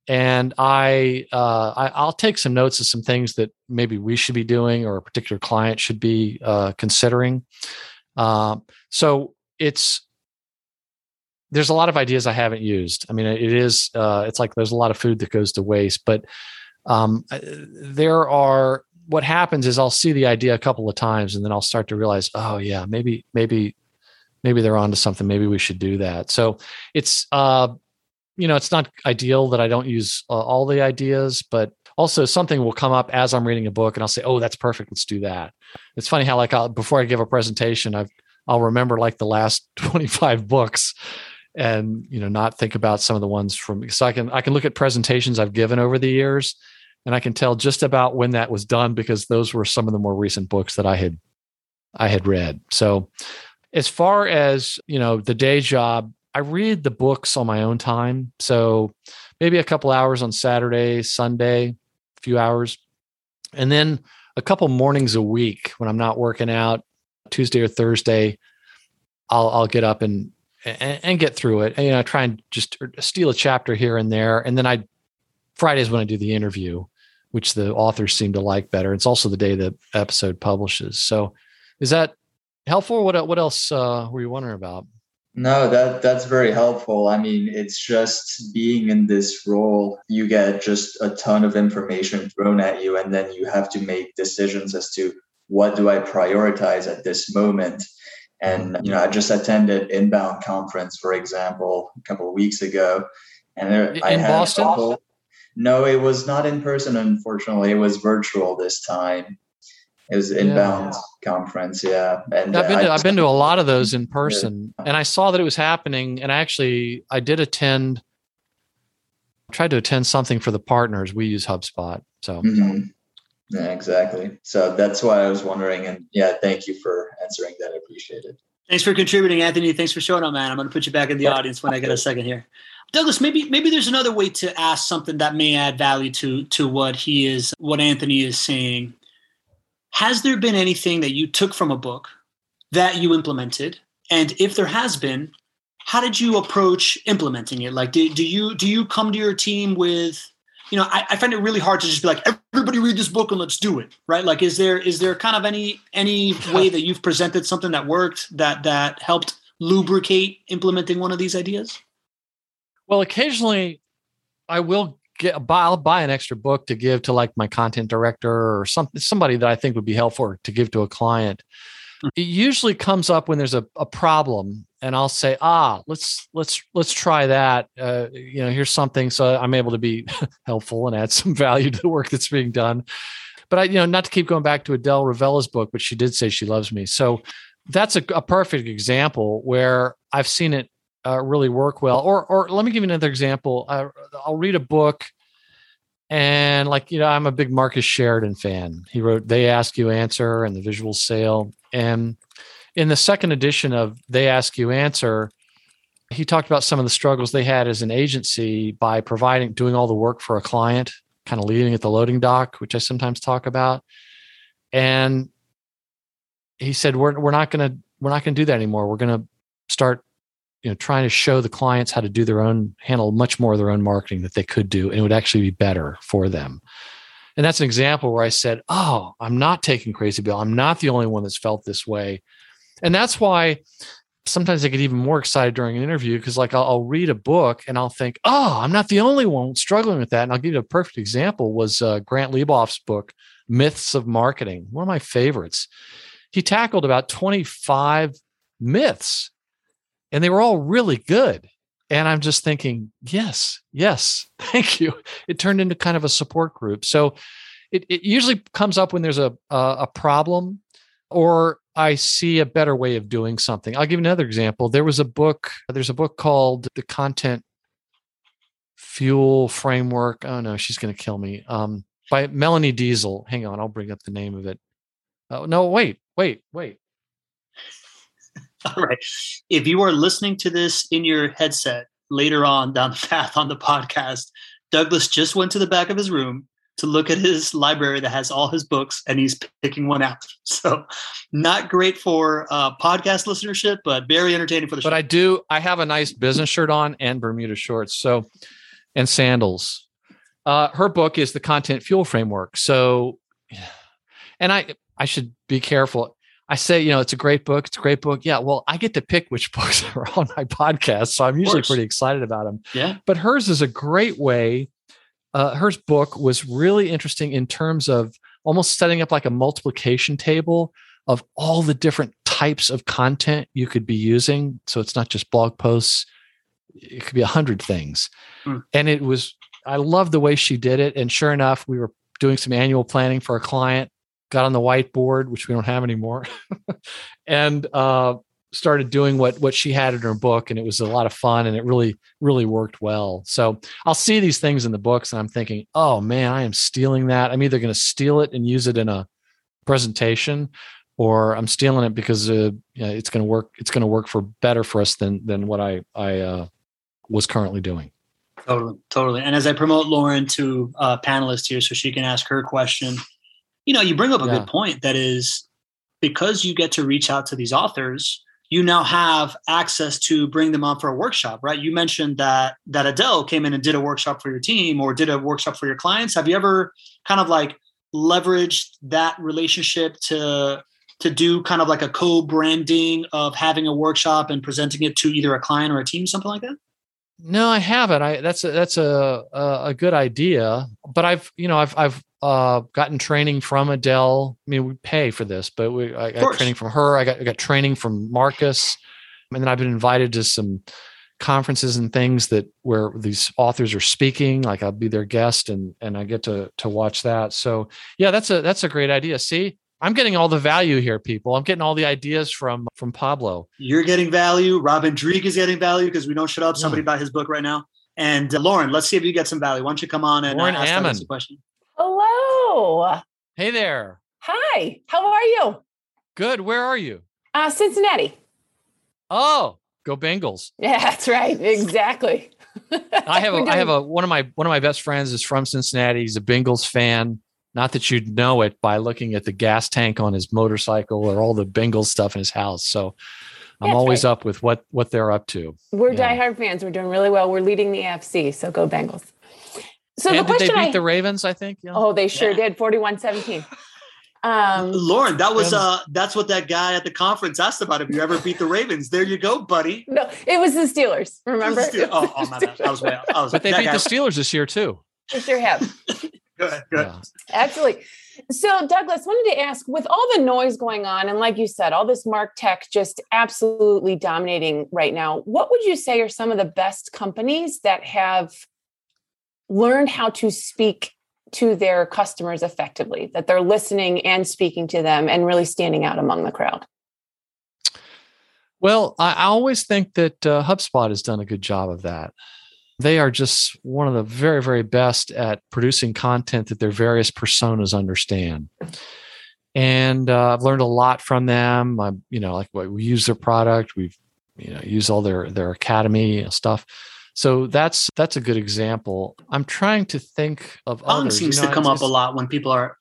And I'll take some notes of some things that maybe we should be doing or a particular client should be considering. So there's a lot of ideas I haven't used. I mean, it is it's like there's a lot of food that goes to waste, but what happens is I'll see the idea a couple of times and then I'll start to realize, oh yeah, maybe they're onto something. Maybe we should do that. So it's, you know, it's not ideal that I don't use all the ideas, but also something will come up as I'm reading a book and I'll say, oh, that's perfect. Let's do that. It's funny how like before I give a presentation, I'll remember like the last 25 books and, you know, not think about some of the ones so I can look at presentations I've given over the years, and I can tell just about when that was done, because those were some of the more recent books that I had read. So as far as, you know, the day job, I read the books on my own time. So maybe a couple hours on Saturday, Sunday, a few hours, and then a couple mornings a week when I'm not working out, Tuesday or Thursday, I'll get up and get through it. And, you know, I try and just steal a chapter here and there. And then Fridays when I do the interview, which the authors seem to like better. It's also the day the episode publishes. So is that helpful? What else were you wondering about? No, that's very helpful. I mean, it's just being in this role, you get just a ton of information thrown at you, and then you have to make decisions as to what do I prioritize at this moment. And, you know, I just attended Inbound Conference, for example, a couple of weeks ago. And I had Boston? No, it was not in person, unfortunately. It was virtual this time. It was Inbound Conference, yeah. And I've been to a lot of those in person, and I saw that it was happening. And actually, I tried to attend something for the partners. We use HubSpot, so. Mm-hmm. Yeah, exactly. So that's why I was wondering. And yeah, thank you for answering that. I appreciate it. Thanks for contributing, Anthony. Thanks for showing up, man. I'm going to put you back in the audience when I get a second here. Douglas, maybe there's another way to ask something that may add value to what Anthony is saying. Has there been anything that you took from a book that you implemented? And if there has been, how did you approach implementing it? Like, do you come to your team with, you know, I find it really hard to just be like, everybody read this book and let's do it, right? Like, is there kind of any way that you've presented something that worked that helped lubricate implementing one of these ideas? Well, occasionally I will I'll buy an extra book to give to like my content director or somebody that I think would be helpful to give to a client. It usually comes up when there's a problem, and I'll say, let's try that. Here's something. So I'm able to be helpful and add some value to the work that's being done. But not to keep going back to Adele Ravella's book, but she did say she loves me. So that's a perfect example where I've seen it really work well. Or let me give you another example. I'll read a book, and I'm a big Marcus Sheridan fan. He wrote They Ask You Answer and The Visual Sale. And in the second edition of They Ask You Answer, he talked about some of the struggles they had as an agency by doing all the work for a client, kind of leaving at the loading dock, which I sometimes talk about. And he said, we're not going to do that anymore. We're going to start, trying to show the clients how to do handle much more of their own marketing that they could do, and it would actually be better for them. And that's an example where I said, I'm not taking crazy bill. I'm not the only one that's felt this way. And that's why sometimes I get even more excited during an interview, because I'll read a book and I'll think, I'm not the only one struggling with that. And I'll give you a perfect example was Grant Leboff's book, Myths of Marketing, one of my favorites. He tackled about 25 myths, and they were all really good. And I'm just thinking, yes, thank you. It turned into kind of a support group. So it usually comes up when there's a problem, or I see a better way of doing something. I'll give you another example. There's a book called The Content Fuel Framework. Oh no, she's going to kill me. By Melanie Diesel. Hang on, I'll bring up the name of it. Oh, no, wait. All right. If you are listening to this in your headset later on down the path on the podcast, Douglas just went to the back of his room to look at his library that has all his books, and he's picking one out. So not great for podcast listenership, but very entertaining for the show. But I have a nice business shirt on and Bermuda shorts, and sandals. Her book is The Content Fuel Framework. So, and I should be careful. I say, it's a great book. It's a great book. Yeah. Well, I get to pick which books are on my podcast, so I'm usually pretty excited about them. Yeah. But hers is a great way. Hers book was really interesting in terms of almost setting up like a multiplication table of all the different types of content you could be using. So it's not just blog posts. It could be 100 things. Mm. And I love the way she did it. And sure enough, we were doing some annual planning for a client, got on the whiteboard, which we don't have anymore, and started doing what she had in her book. And it was a lot of fun, and it really, really worked well. So I'll see these things in the books, and I'm thinking, oh man, I am stealing that. I'm either going to steal it and use it in a presentation, or I'm stealing it because it's going to work. It's going to work better for us than what I was currently doing. Totally. And as I promote Lauren to a panelist here so she can ask her question, you bring up a good point. That is, because you get to reach out to these authors, you now have access to bring them on for a workshop, right? You mentioned that Adele came in and did a workshop for your team or did a workshop for your clients. Have you ever kind of like leveraged that relationship to do kind of like a co-branding of having a workshop and presenting it to either a client or a team, something like that? No, I haven't. That's a good idea, but I've gotten training from Adele. I mean, we pay for this, but I got training from her. I got training from Marcus, and then I've been invited to some conferences and things where these authors are speaking. Like I'll be their guest, and I get to watch that. So yeah, that's a great idea. See, I'm getting all the value here, people. I'm getting all the ideas from Pablo. You're getting value. Robin Dreeke is getting value because we don't shut up. Somebody buy his book right now. And Lauren, let's see if you get some value. Why don't you come on and ask us a question? Hello. Hey there. Hi. How are you? Good. Where are you? Cincinnati. Oh, go Bengals. Yeah, that's right. Exactly. I have one of my best friends is from Cincinnati. He's a Bengals fan. Not that you'd know it by looking at the gas tank on his motorcycle or all the Bengals stuff in his house. So I'm always up with what they're up to. We're diehard fans. We're doing really well. We're leading the AFC. So go Bengals. So and the question, did they beat the Ravens, I think? Yeah. Oh, they sure did. 41-17. Lauren, that was that's what that guy at the conference asked about. If you ever beat the Ravens, there you go, buddy. No, it was the Steelers. Remember? It was the Steelers. Oh, my God. I was way off. But they beat the Steelers this year too. We sure have. Good. Yeah. Absolutely. So Douglas, wanted to ask, with all the noise going on, and like you said, all this MarTech just absolutely dominating right now, what would you say are some of the best companies that have learned how to speak to their customers effectively, that they're listening and speaking to them and really standing out among the crowd? Well, I always think that HubSpot has done a good job of that. They are just one of the very, very best at producing content that their various personas understand. And I've learned a lot from them. We use their product. We've, use all their academy stuff. So that's a good example. I'm trying to think of Gong others. Seems to come up a lot when people are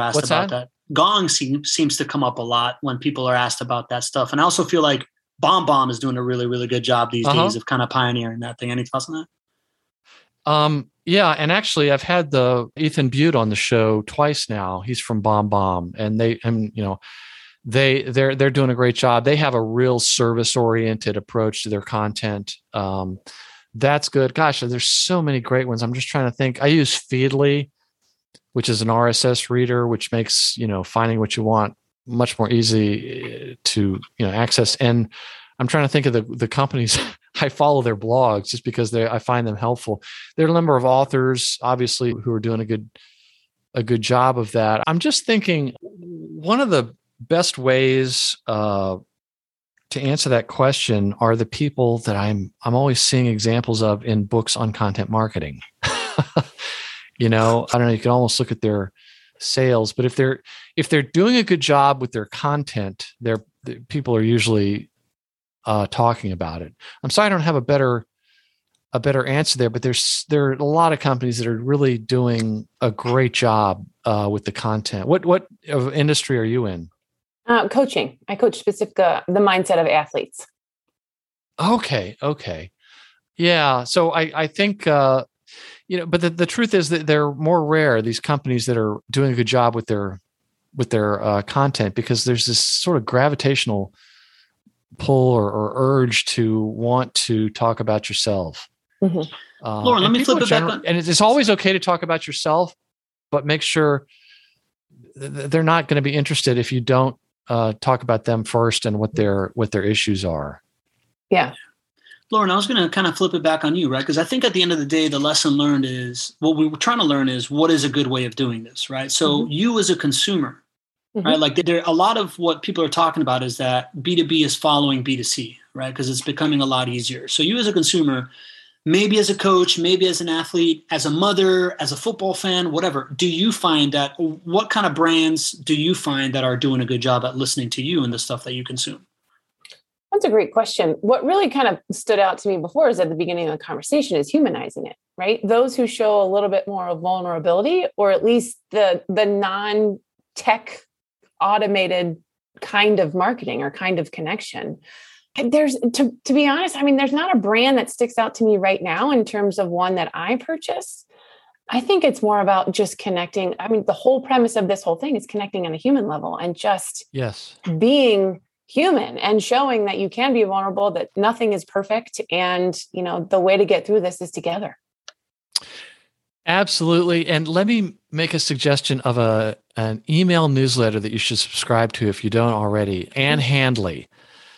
asked about that. Gong seems to come up a lot when people are asked about that stuff. And I also feel like Bomb Bomb is doing a really, really good job these days of kind of pioneering that thing. Any thoughts on that? Yeah, and actually, I've had the Ethan Butte on the show twice now. He's from Bomb Bomb, and they're doing a great job. They have a real service-oriented approach to their content. That's good. Gosh, there's so many great ones. I'm just trying to think. I use Feedly, which is an RSS reader, which makes finding what you want much more easy to access. And I'm trying to think of the companies. I follow their blogs just because I find them helpful. There are a number of authors, obviously, who are doing a good job of that. I'm just thinking one of the best ways to answer that question are the people that I'm always seeing examples of in books on content marketing. I don't know. You can almost look at their sales, but if they're doing a good job with their content, the people are usually talking about it. I'm sorry, I don't have a better answer there, but there are a lot of companies that are really doing a great job with the content. What industry are you in? Coaching. I coach specific the mindset of athletes. Okay. Yeah. So I think but the truth is that they're more rare, these companies that are doing a good job with their content, because there's this sort of gravitational pull or urge to want to talk about yourself. Mm-hmm. Lauren, let me flip it back on. And it's always okay to talk about yourself, but make sure they're not going to be interested if you don't talk about them first and what their issues are. Yeah. Lauren, I was going to kind of flip it back on you, right? Because I think at the end of the day, the lesson learned is what we were trying to learn is what is a good way of doing this, right? So you as a consumer, right? Like there, a lot of what people are talking about is that B2B is following B2C, right? Because it's becoming a lot easier. So you as a consumer, maybe as a coach, maybe as an athlete, as a mother, as a football fan, whatever, what kind of brands do you find that are doing a good job at listening to you and the stuff that you consume? That's a great question. What really kind of stood out to me before is at the beginning of the conversation is humanizing it, right? Those who show a little bit more of vulnerability, or at least the non-tech automated kind of marketing or kind of connection. To be honest, there's not a brand that sticks out to me right now in terms of one that I purchase. I think it's more about just connecting. The whole premise of this whole thing is connecting on a human level and just being human and showing that you can be vulnerable, that nothing is perfect. And, the way to get through this is together. Absolutely. And let me make a suggestion of an email newsletter that you should subscribe to if you don't already. Ann Handley.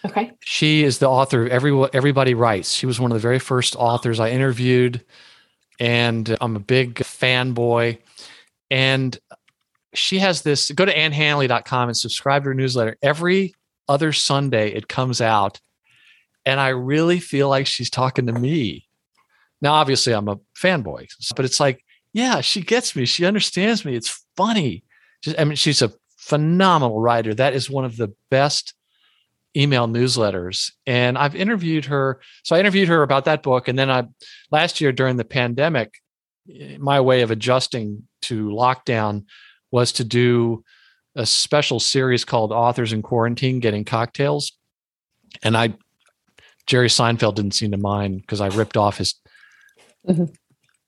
Okay. She is the author of Everybody Writes. She was one of the very first authors I interviewed, and I'm a big fanboy. And she has this, go to annhandley.com and subscribe to her newsletter. Every other Sunday it comes out, and I really feel like she's talking to me. Now, obviously I'm a fanboy, but it's like, yeah, she gets me. She understands me. It's funny. She's a phenomenal writer. That is one of the best email newsletters. And I've interviewed her. So I interviewed her about that book. And then last year during the pandemic, my way of adjusting to lockdown was to do a special series called Authors in Quarantine Getting Cocktails. And Jerry Seinfeld didn't seem to mind because I ripped off his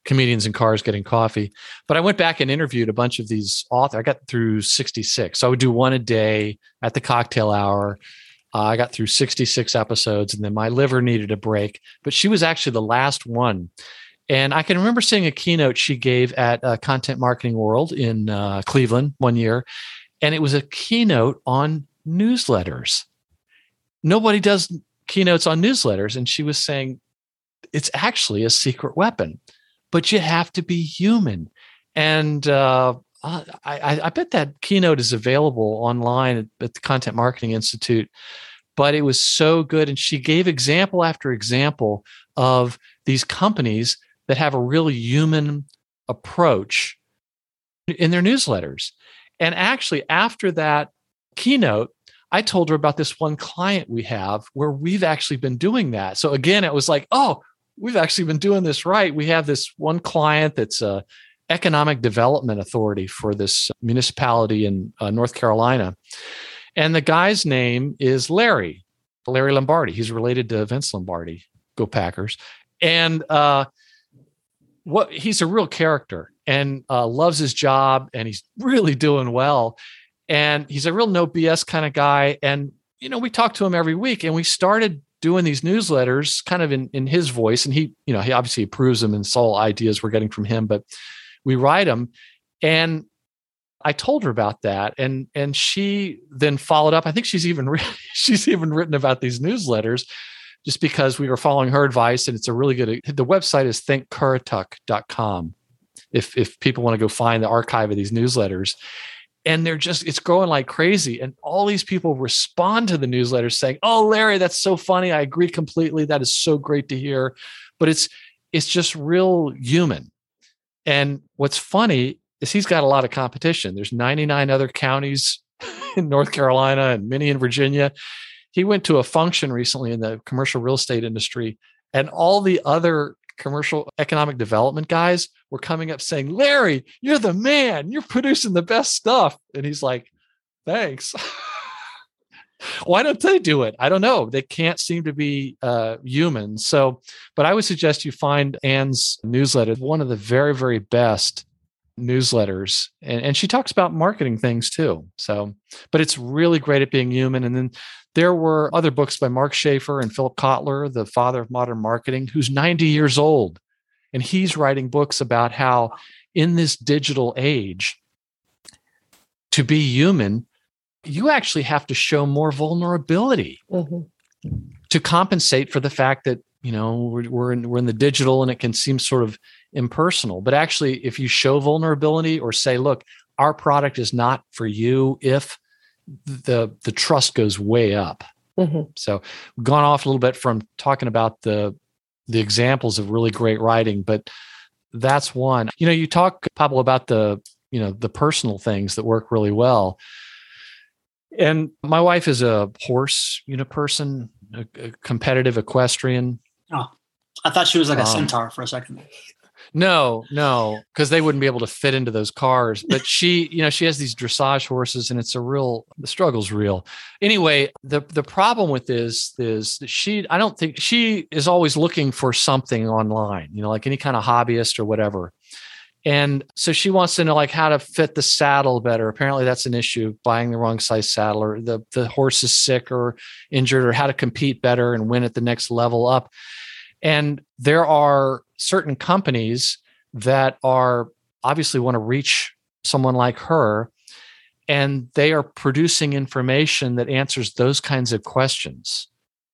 Comedians in Cars Getting Coffee. But I went back and interviewed a bunch of these authors. I got through 66. So I would do one a day at the cocktail hour. I got through 66 episodes, and then my liver needed a break. But she was actually the last one. And I can remember seeing a keynote she gave at Content Marketing World in Cleveland one year. And it was a keynote on newsletters. Nobody does keynotes on newsletters. And she was saying, it's actually a secret weapon, but you have to be human. And I bet that keynote is available online at the Content Marketing Institute, but it was so good. And she gave example after example of these companies that have a real human approach in their newsletters. And actually, after that keynote, I told her about this one client we have where we've actually been doing that. So again, it was like, oh, we've actually been doing this right. We have this one client that's an economic development authority for this municipality in North Carolina. And the guy's name is Larry Lombardi. He's related to Vince Lombardi. Go Packers. And he's a real character and loves his job, and he's really doing well. And he's a real no BS kind of guy. And, you know, we talk to him every week, and we started doing these newsletters kind of in his voice. And he, you know, he obviously approves them, and all ideas we're getting from him, but we write them. And I told her about that. And she then followed up. I think she's even written about these newsletters just because we were following her advice. And it's a really good, the website is thinkcurrituck.com. If people want to go find the archive of these newsletters. And they're just, it's growing like crazy. And all these people respond to the newsletter saying, oh, Larry, that's so funny. I agree completely. That is so great to hear. But it's just real human. And what's funny is he's got a lot of competition. There's 99 other counties in North Carolina and many in Virginia. He went to a function recently in the commercial real estate industry, and all the other commercial economic development guys were coming up saying, Larry, you're the man. You're producing the best stuff. And he's like, thanks. Why don't they do it? I don't know. They can't seem to be human. So, but I would suggest you find Ann's newsletter, one of the very, very best newsletters. And she talks about marketing things too. So, but it's really great at being human. And then there were other books by Mark Schaefer and Philip Kotler, the father of modern marketing, who's 90 years old. And he's writing books about how in this digital age, to be human, you actually have to show more vulnerability to compensate for the fact that, you know, we're in the digital and it can seem sort of impersonal. But actually, if you show vulnerability or say, look, our product is not for you, if the trust goes way up. So we've gone off a little bit from talking about the examples of really great writing, but that's one. You know, you talk, Pablo, about the personal things that work really well. And my wife is a horse, you know, person, a competitive equestrian. Oh, I thought she was like a centaur for a second. No, because they wouldn't be able to fit into those cars. But she, you know, she has these dressage horses, and it's the struggle's real. Anyway, the problem with this is that I don't think she is always looking for something online, you know, like any kind of hobbyist or whatever. And so she wants to know like how to fit the saddle better. Apparently that's an issue, buying the wrong size saddle, or the horse is sick or injured, or how to compete better and win at the next level up. And there are certain companies that are obviously want to reach someone like her, and they are producing information that answers those kinds of questions.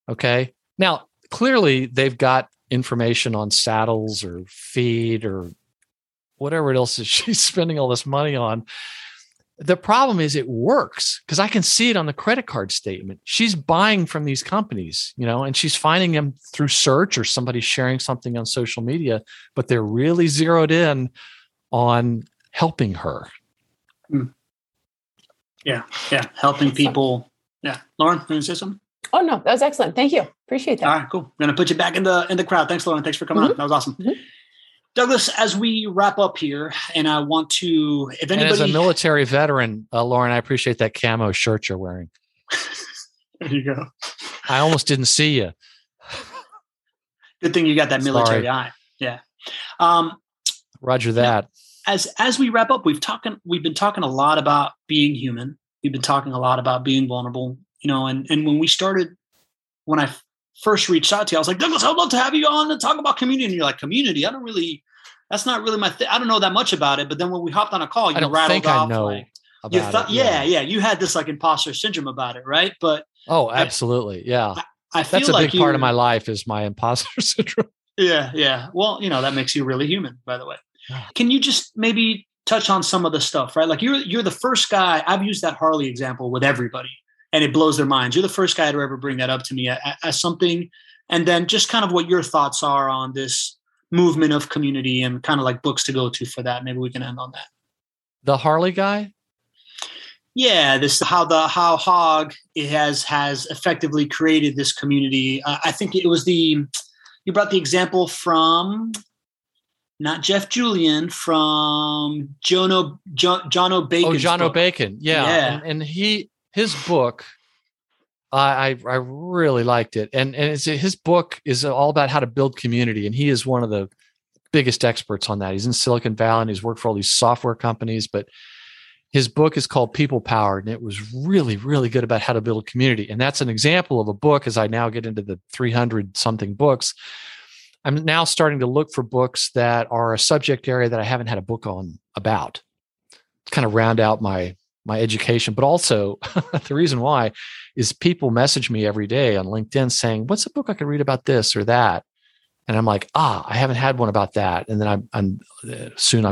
Okay. Now, clearly they've got information on saddles or feed or whatever else is she's spending all this money on. The problem is it works, because I can see it on the credit card statement. She's buying from these companies, you know, and she's finding them through search or somebody sharing something on social media, but they're really zeroed in on helping her. Yeah. Helping people. Yeah. Lauren, can you say something? Oh, no, that was excellent. Thank you. Appreciate that. All right, cool. I'm going to put you back in the crowd. Thanks, Lauren. Thanks for coming on. That was awesome. Douglas, as we wrap up here, and I want to, if anybody... And as a military veteran, Lauren, I appreciate that camo shirt you're wearing. There you go. I almost didn't see you. Good thing you got that military eye. Yeah. Roger that. Now, as we wrap up, we've been talking a lot about being human. We've been talking a lot about being vulnerable, you know, and when I first reached out to you, I was like, Douglas, I'd love to have you on to talk about community. And you're like, community? I don't really, that's not really my thing. I don't know that much about it. But then when we hopped on a call, you rattled off. Yeah, you had this like imposter syndrome about it, right? But oh, absolutely. Yeah. I feel that's a like big part of my life is my imposter syndrome. Yeah. Yeah. Well, you know, that makes you really human, by the way. Can you just maybe touch on some of the stuff, right? Like you're the first guy, I've used that Harley example with everybody and it blows their minds. You're the first guy to ever bring that up to me as something. And then just kind of what your thoughts are on this movement of community and kind of like books to go to for that. Maybe we can end on that. The Harley guy? Yeah, this how Hog has effectively created this community. I think it was you brought the example from not Jeff Julian, from Jono Bacon. Oh, Jono Bacon, yeah. And his book, I really liked it, and his book is all about how to build community, and he is one of the biggest experts on that. He's in Silicon Valley, and he's worked for all these software companies, but his book is called People Powered, and it was really, really good about how to build a community. And that's an example of a book, as I now get into the 300-something books. I'm now starting to look for books that are a subject area that I haven't had a book on about. Kind of round out my education. But also, the reason why is people message me every day on LinkedIn saying, what's a book I can read about this or that? And I'm like, I haven't had one about that. And then I'm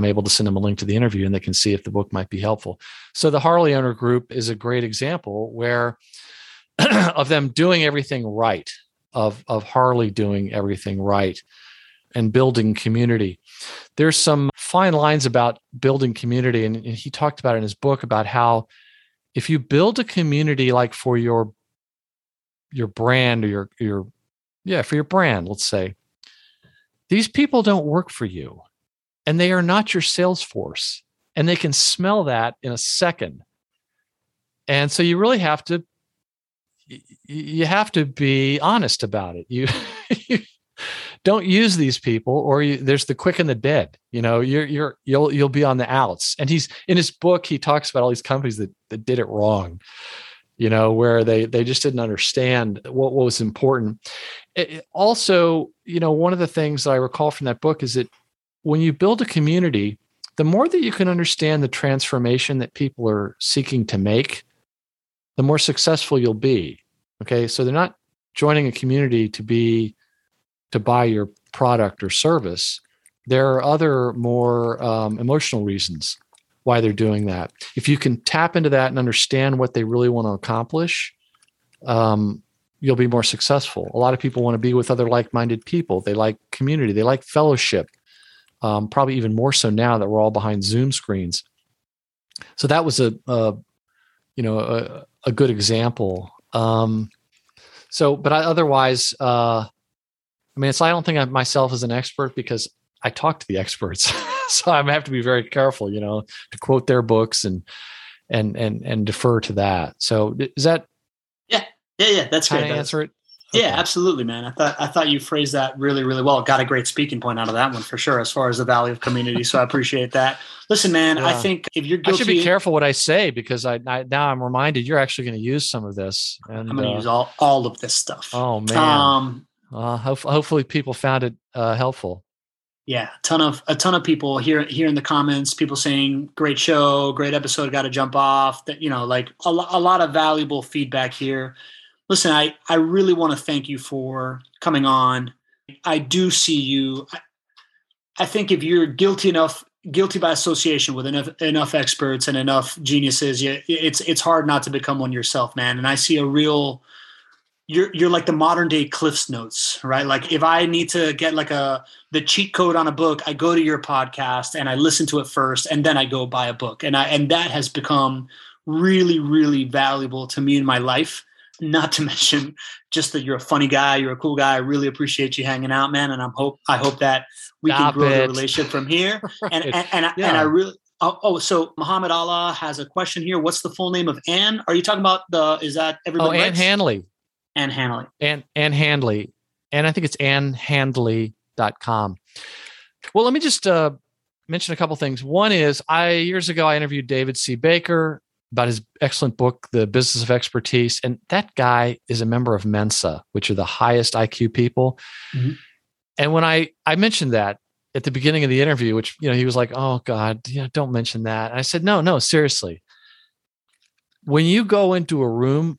able to send them a link to the interview and they can see if the book might be helpful. So the Harley owner group is a great example where of them doing everything right, of Harley doing everything right and building community. There's some fine lines about building community. And he talked about it in his book about how if you build a community, like for your brand or for your brand, let's say, these people don't work for you and they are not your sales force, and they can smell that in a second. And so you really have to, be honest about it. You don't use these people or there's the quick and the dead, you'll be on the outs. And he's in his book, he talks about all these companies that did it wrong, where they just didn't understand what was important. Also, one of the things that I recall from that book is that when you build a community, the more that you can understand the transformation that people are seeking to make, the more successful you'll be. Okay. So they're not joining a community to buy your product or service. There are other more emotional reasons why they're doing that. If you can tap into that and understand what they really want to accomplish, you'll be more successful. A lot of people want to be with other like-minded people. They like community. They like fellowship. Probably even more so now that we're all behind Zoom screens. So that was a good example. I don't think of myself as an expert because I talk to the experts. So I have to be very careful, to quote their books and defer to that. So is that? Yeah. That's great. Answer it. Okay. Yeah, absolutely, man. I thought you phrased that really, really well. Got a great speaking point out of that one for sure, as far as the value of community. So I appreciate that. Listen, man, yeah. I think if you're guilty, I should be careful what I say because I now I'm reminded you're actually going to use some of this. And I'm going to use all of this stuff. Oh man. Hopefully, people found it helpful. Yeah, a ton of people here in the comments. People saying, "Great show, great episode. Got to jump off." That a lot of valuable feedback here. Listen, I really want to thank you for coming on. I do see you. I think if you're guilty by association with enough experts and enough geniuses, it's hard not to become one yourself, man. And I see a real. You're like the modern day Cliff's Notes, right? Like if I need to get like the cheat code on a book, I go to your podcast and I listen to it first, and then I go buy a book. And that has become really, really valuable to me in my life. Not to mention just that you're a funny guy, you're a cool guy. I really appreciate you hanging out, man. And I hope that we can grow the relationship from here. Right. And I really. Oh, so Muhammad Allah has a question here. What's the full name of Ann? Are you talking about is that everybody? Oh, Ann Handley. Ann Handley. Ann Handley. And I think it's annhandley.com. Well, let me just mention a couple things. One is, years ago, I interviewed David C. Baker about his excellent book, The Business of Expertise. And that guy is a member of Mensa, which are the highest IQ people. Mm-hmm. And when I mentioned that at the beginning of the interview, which, you know, he was like, oh God, you know, don't mention that. And I said, no, seriously. When you go into a room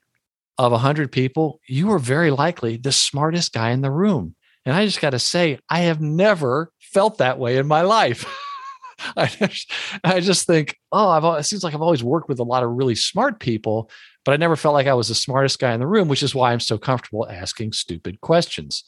of 100 people, you are very likely the smartest guy in the room. And I just got to say, I have never felt that way in my life. I just think, it seems like I've always worked with a lot of really smart people, but I never felt like I was the smartest guy in the room, which is why I'm so comfortable asking stupid questions.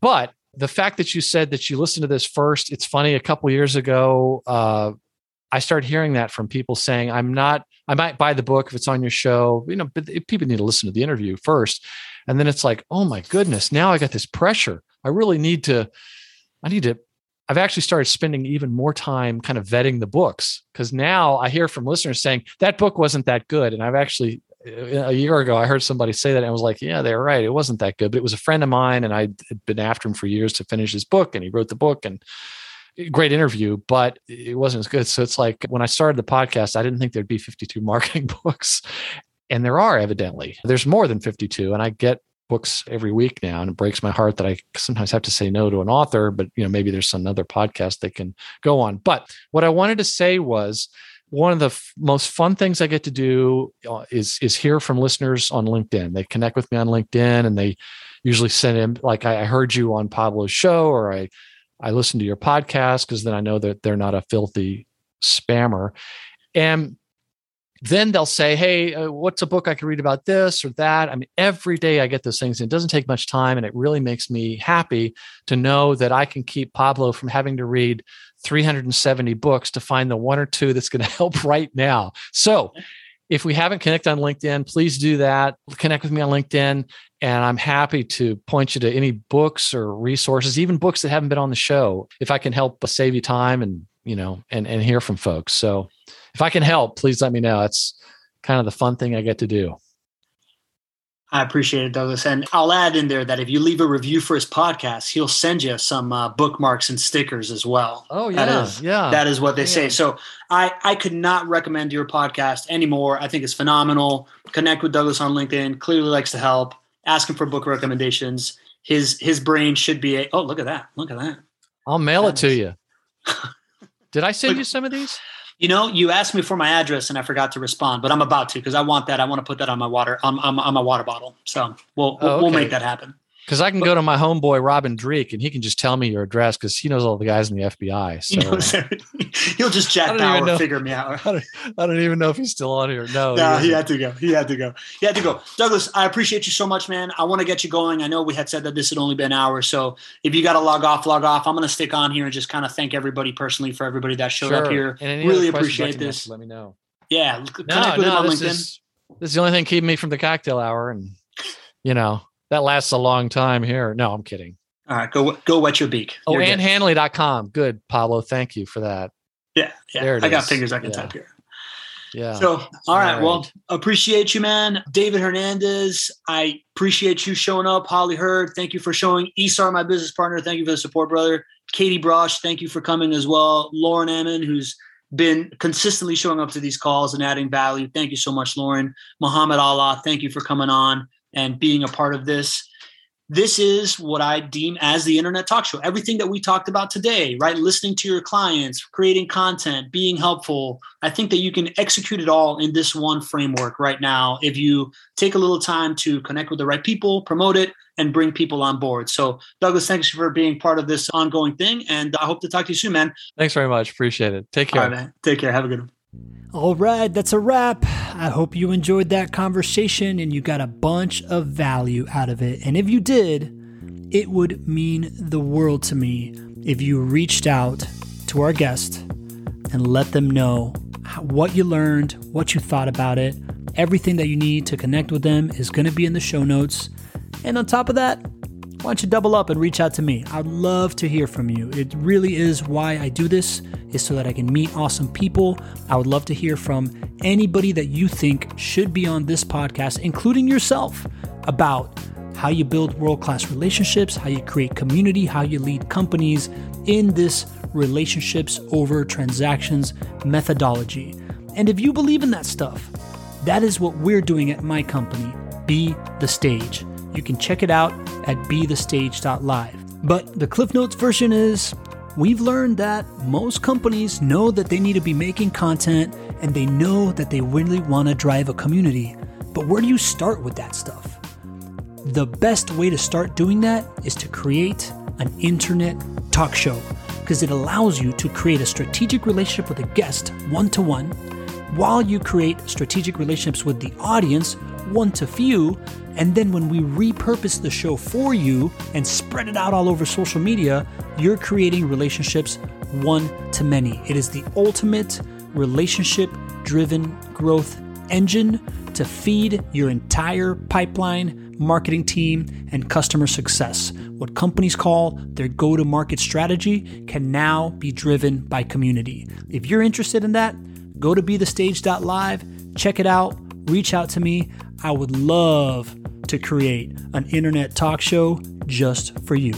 But the fact that you said that you listened to this first, it's funny, a couple years ago, I started hearing that from people saying, I might buy the book if it's on your show, you know, but people need to listen to the interview first. And then it's like, oh my goodness, now I got this pressure. I've actually started spending even more time kind of vetting the books, because now I hear from listeners saying that book wasn't that good. And I've actually, a year ago, I heard somebody say that and I was like, yeah, they're right. It wasn't that good, but it was a friend of mine and I had been after him for years to finish his book, and he wrote the book and great interview, but it wasn't as good. So it's like when I started the podcast, I didn't think there'd be 52 marketing books. And there are, evidently. There's more than 52. And I get books every week now, and it breaks my heart that I sometimes have to say no to an author, but you know, maybe there's another podcast they can go on. But what I wanted to say was, one of the most fun things I get to do is hear from listeners on LinkedIn. They connect with me on LinkedIn, and they usually send in, like, I heard you on Pablo's show, or I listen to your podcast, because then I know that they're not a filthy spammer. And then they'll say, hey, what's a book I can read about this or that? I mean, every day I get those things, and it doesn't take much time. And it really makes me happy to know that I can keep Pablo from having to read 370 books to find the one or two that's going to help right now. So if we haven't connected on LinkedIn, please do that. Connect with me on LinkedIn. And I'm happy to point you to any books or resources, even books that haven't been on the show, if I can help save you time and hear from folks. So if I can help, please let me know. It's kind of the fun thing I get to do. I appreciate it, Douglas. And I'll add in there that if you leave a review for his podcast, he'll send you some bookmarks and stickers as well. Oh, yeah. That is what they say. So I could not recommend your podcast anymore. I think it's phenomenal. Connect with Douglas on LinkedIn. Clearly likes to help. Ask him for book recommendations. His brain should be oh, look at that. I'll mail it to you. Did I send you some of these? You know, you asked me for my address and I forgot to respond, but I'm about to, because I want that. I want to put that on my water, on my water bottle. So we'll make that happen. Because I can go to my homeboy, Robin Dreeke, and he can just tell me your address, because he knows all the guys in the FBI. So. He'll just Jack Bauer figure me out. I don't even know if he's still on here. No, he had to go. Douglas, I appreciate you so much, man. I want to get you going. I know we had said that this had only been an hour. So if you got to log off. I'm going to stick on here and just kind of thank everybody personally for everybody that showed up here. Really appreciate this. Let me know. Yeah. Connect with him on LinkedIn. This is the only thing keeping me from the cocktail hour. And, you know. That lasts a long time here. No, I'm kidding. All right. Go wet your beak. Oh, AnnHandley.com. Good, Pablo. Thank you for that. Yeah. There it is. I got fingers I can type here. Yeah. So, all right. Well, appreciate you, man. David Hernandez, I appreciate you showing up. Holly Hurd, thank you for showing. Esar, my business partner, thank you for the support, brother. Katie Brosh, thank you for coming as well. Lauren Ammon, who's been consistently showing up to these calls and adding value. Thank you so much, Lauren. Muhammad Allah, thank you for coming on and being a part of this. This is what I deem as the internet talk show. Everything that we talked about today, right? Listening to your clients, creating content, being helpful. I think that you can execute it all in this one framework right now if you take a little time to connect with the right people, promote it, and bring people on board. So Douglas, thanks for being part of this ongoing thing. And I hope to talk to you soon, man. Thanks very much. Appreciate it. Take care. All right, man. Take care. Have a good one. All right, that's a wrap. I hope you enjoyed that conversation and you got a bunch of value out of it. And if you did, it would mean the world to me if you reached out to our guest and let them know what you learned, what you thought about it. Everything that you need to connect with them is going to be in the show notes. And on top of that, why don't you double up and reach out to me? I'd love to hear from you. It really is why I do this, is so that I can meet awesome people. I would love to hear from anybody that you think should be on this podcast, including yourself, about how you build world-class relationships, how you create community, how you lead companies in this relationships over transactions methodology. And if you believe in that stuff, That is what we're doing at my company, Be The Stage. You can check it out at BeTheStage.live. But the Cliff Notes version is, we've learned that most companies know that they need to be making content and they know that they really want to drive a community. But where do you start with that stuff? The best way to start doing that is to create an internet talk show, because it allows you to create a strategic relationship with a guest one-to-one, while you create strategic relationships with the audience one-to-few, and then when we repurpose the show for you and spread it out all over social media, you're creating relationships one-to-many. It is the ultimate relationship-driven growth engine to feed your entire pipeline, marketing team, and customer success. What companies call their go-to-market strategy can now be driven by community. If you're interested in that, go to bethestage.live, check it out, reach out to me. I would love to create an internet talk show just for you.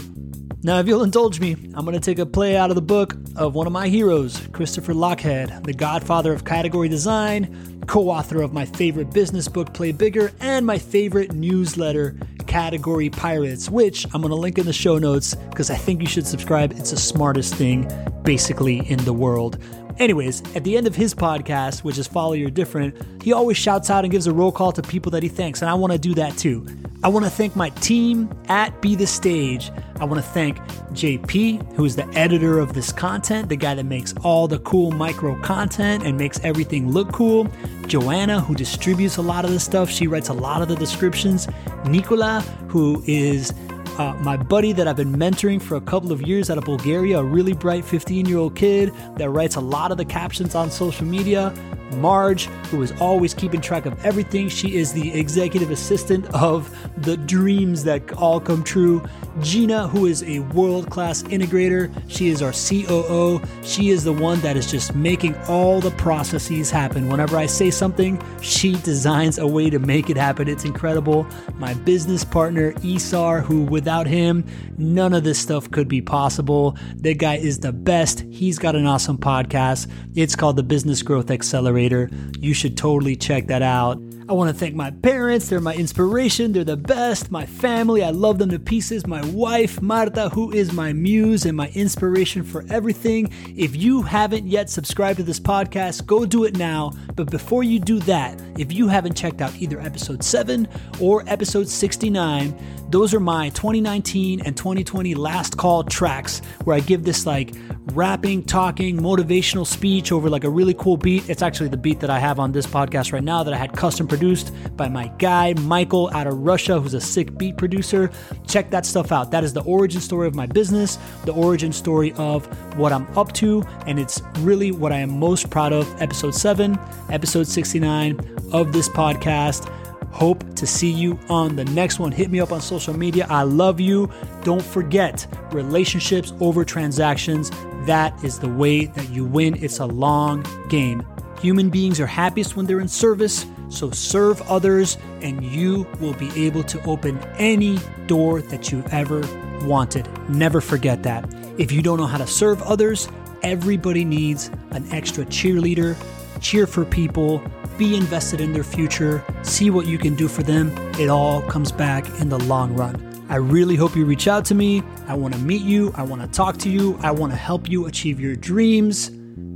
Now, if you'll indulge me, I'm going to take a play out of the book of one of my heroes, Christopher Lockhead, the godfather of category design, co-author of my favorite business book, Play Bigger, and my favorite newsletter, Category Pirates, which I'm going to link in the show notes because I think you should subscribe. It's the smartest thing basically in the world. Anyways, at the end of his podcast, which is Follow Your Different, he always shouts out and gives a roll call to people that he thanks, and I want to do that too. I want to thank my team at Be The Stage. I want to thank JP, who is the editor of this content, the guy that makes all the cool micro content and makes everything look cool. Joanna, who distributes a lot of this stuff. She writes a lot of the descriptions. Nicola, who is my buddy that I've been mentoring for a couple of years out of Bulgaria, a really bright 15-year-old kid that writes a lot of the captions on social media. Marge, who is always keeping track of everything. She is the executive assistant of the dreams that all come true. Gina, who is a world-class integrator. She is our COO. She is the one that is just making all the processes happen. Whenever I say something, she designs a way to make it happen. It's incredible. My business partner, Isar, who without him, none of this stuff could be possible. That guy is the best. He's got an awesome podcast. It's called The Business Growth Accelerator. You should totally check that out. I want to thank my parents. They're my inspiration. They're the best. My family, I love them to pieces. My wife, Marta, who is my muse and my inspiration for everything. If you haven't yet subscribed to this podcast, go do it now. But before you do that, if you haven't checked out either episode 7 or episode 69, those are my 2019 and 2020 last call tracks where I give this like rapping, talking, motivational speech over like a really cool beat. It's actually the beat that I have on this podcast right now that I had custom produced by my guy, Michael, out of Russia, who's a sick beat producer. Check that stuff out. That is the origin story of my business, the origin story of what I'm up to, and it's really what I am most proud of. Episode 7, episode 69 of this podcast. Hope to see you on the next one. Hit me up on social media. I love you. Don't forget, relationships over transactions. That is the way that you win. It's a long game. Human beings are happiest when they're in service, so serve others and you will be able to open any door that you ever wanted. Never forget that. If you don't know how to serve others, everybody needs an extra cheerleader. Cheer for people. Be invested in their future, see what you can do for them. It all comes back in the long run. I really hope you reach out to me. I want to meet you. I want to talk to you. I want to help you achieve your dreams.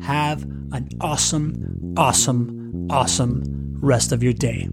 Have an awesome, awesome, awesome rest of your day.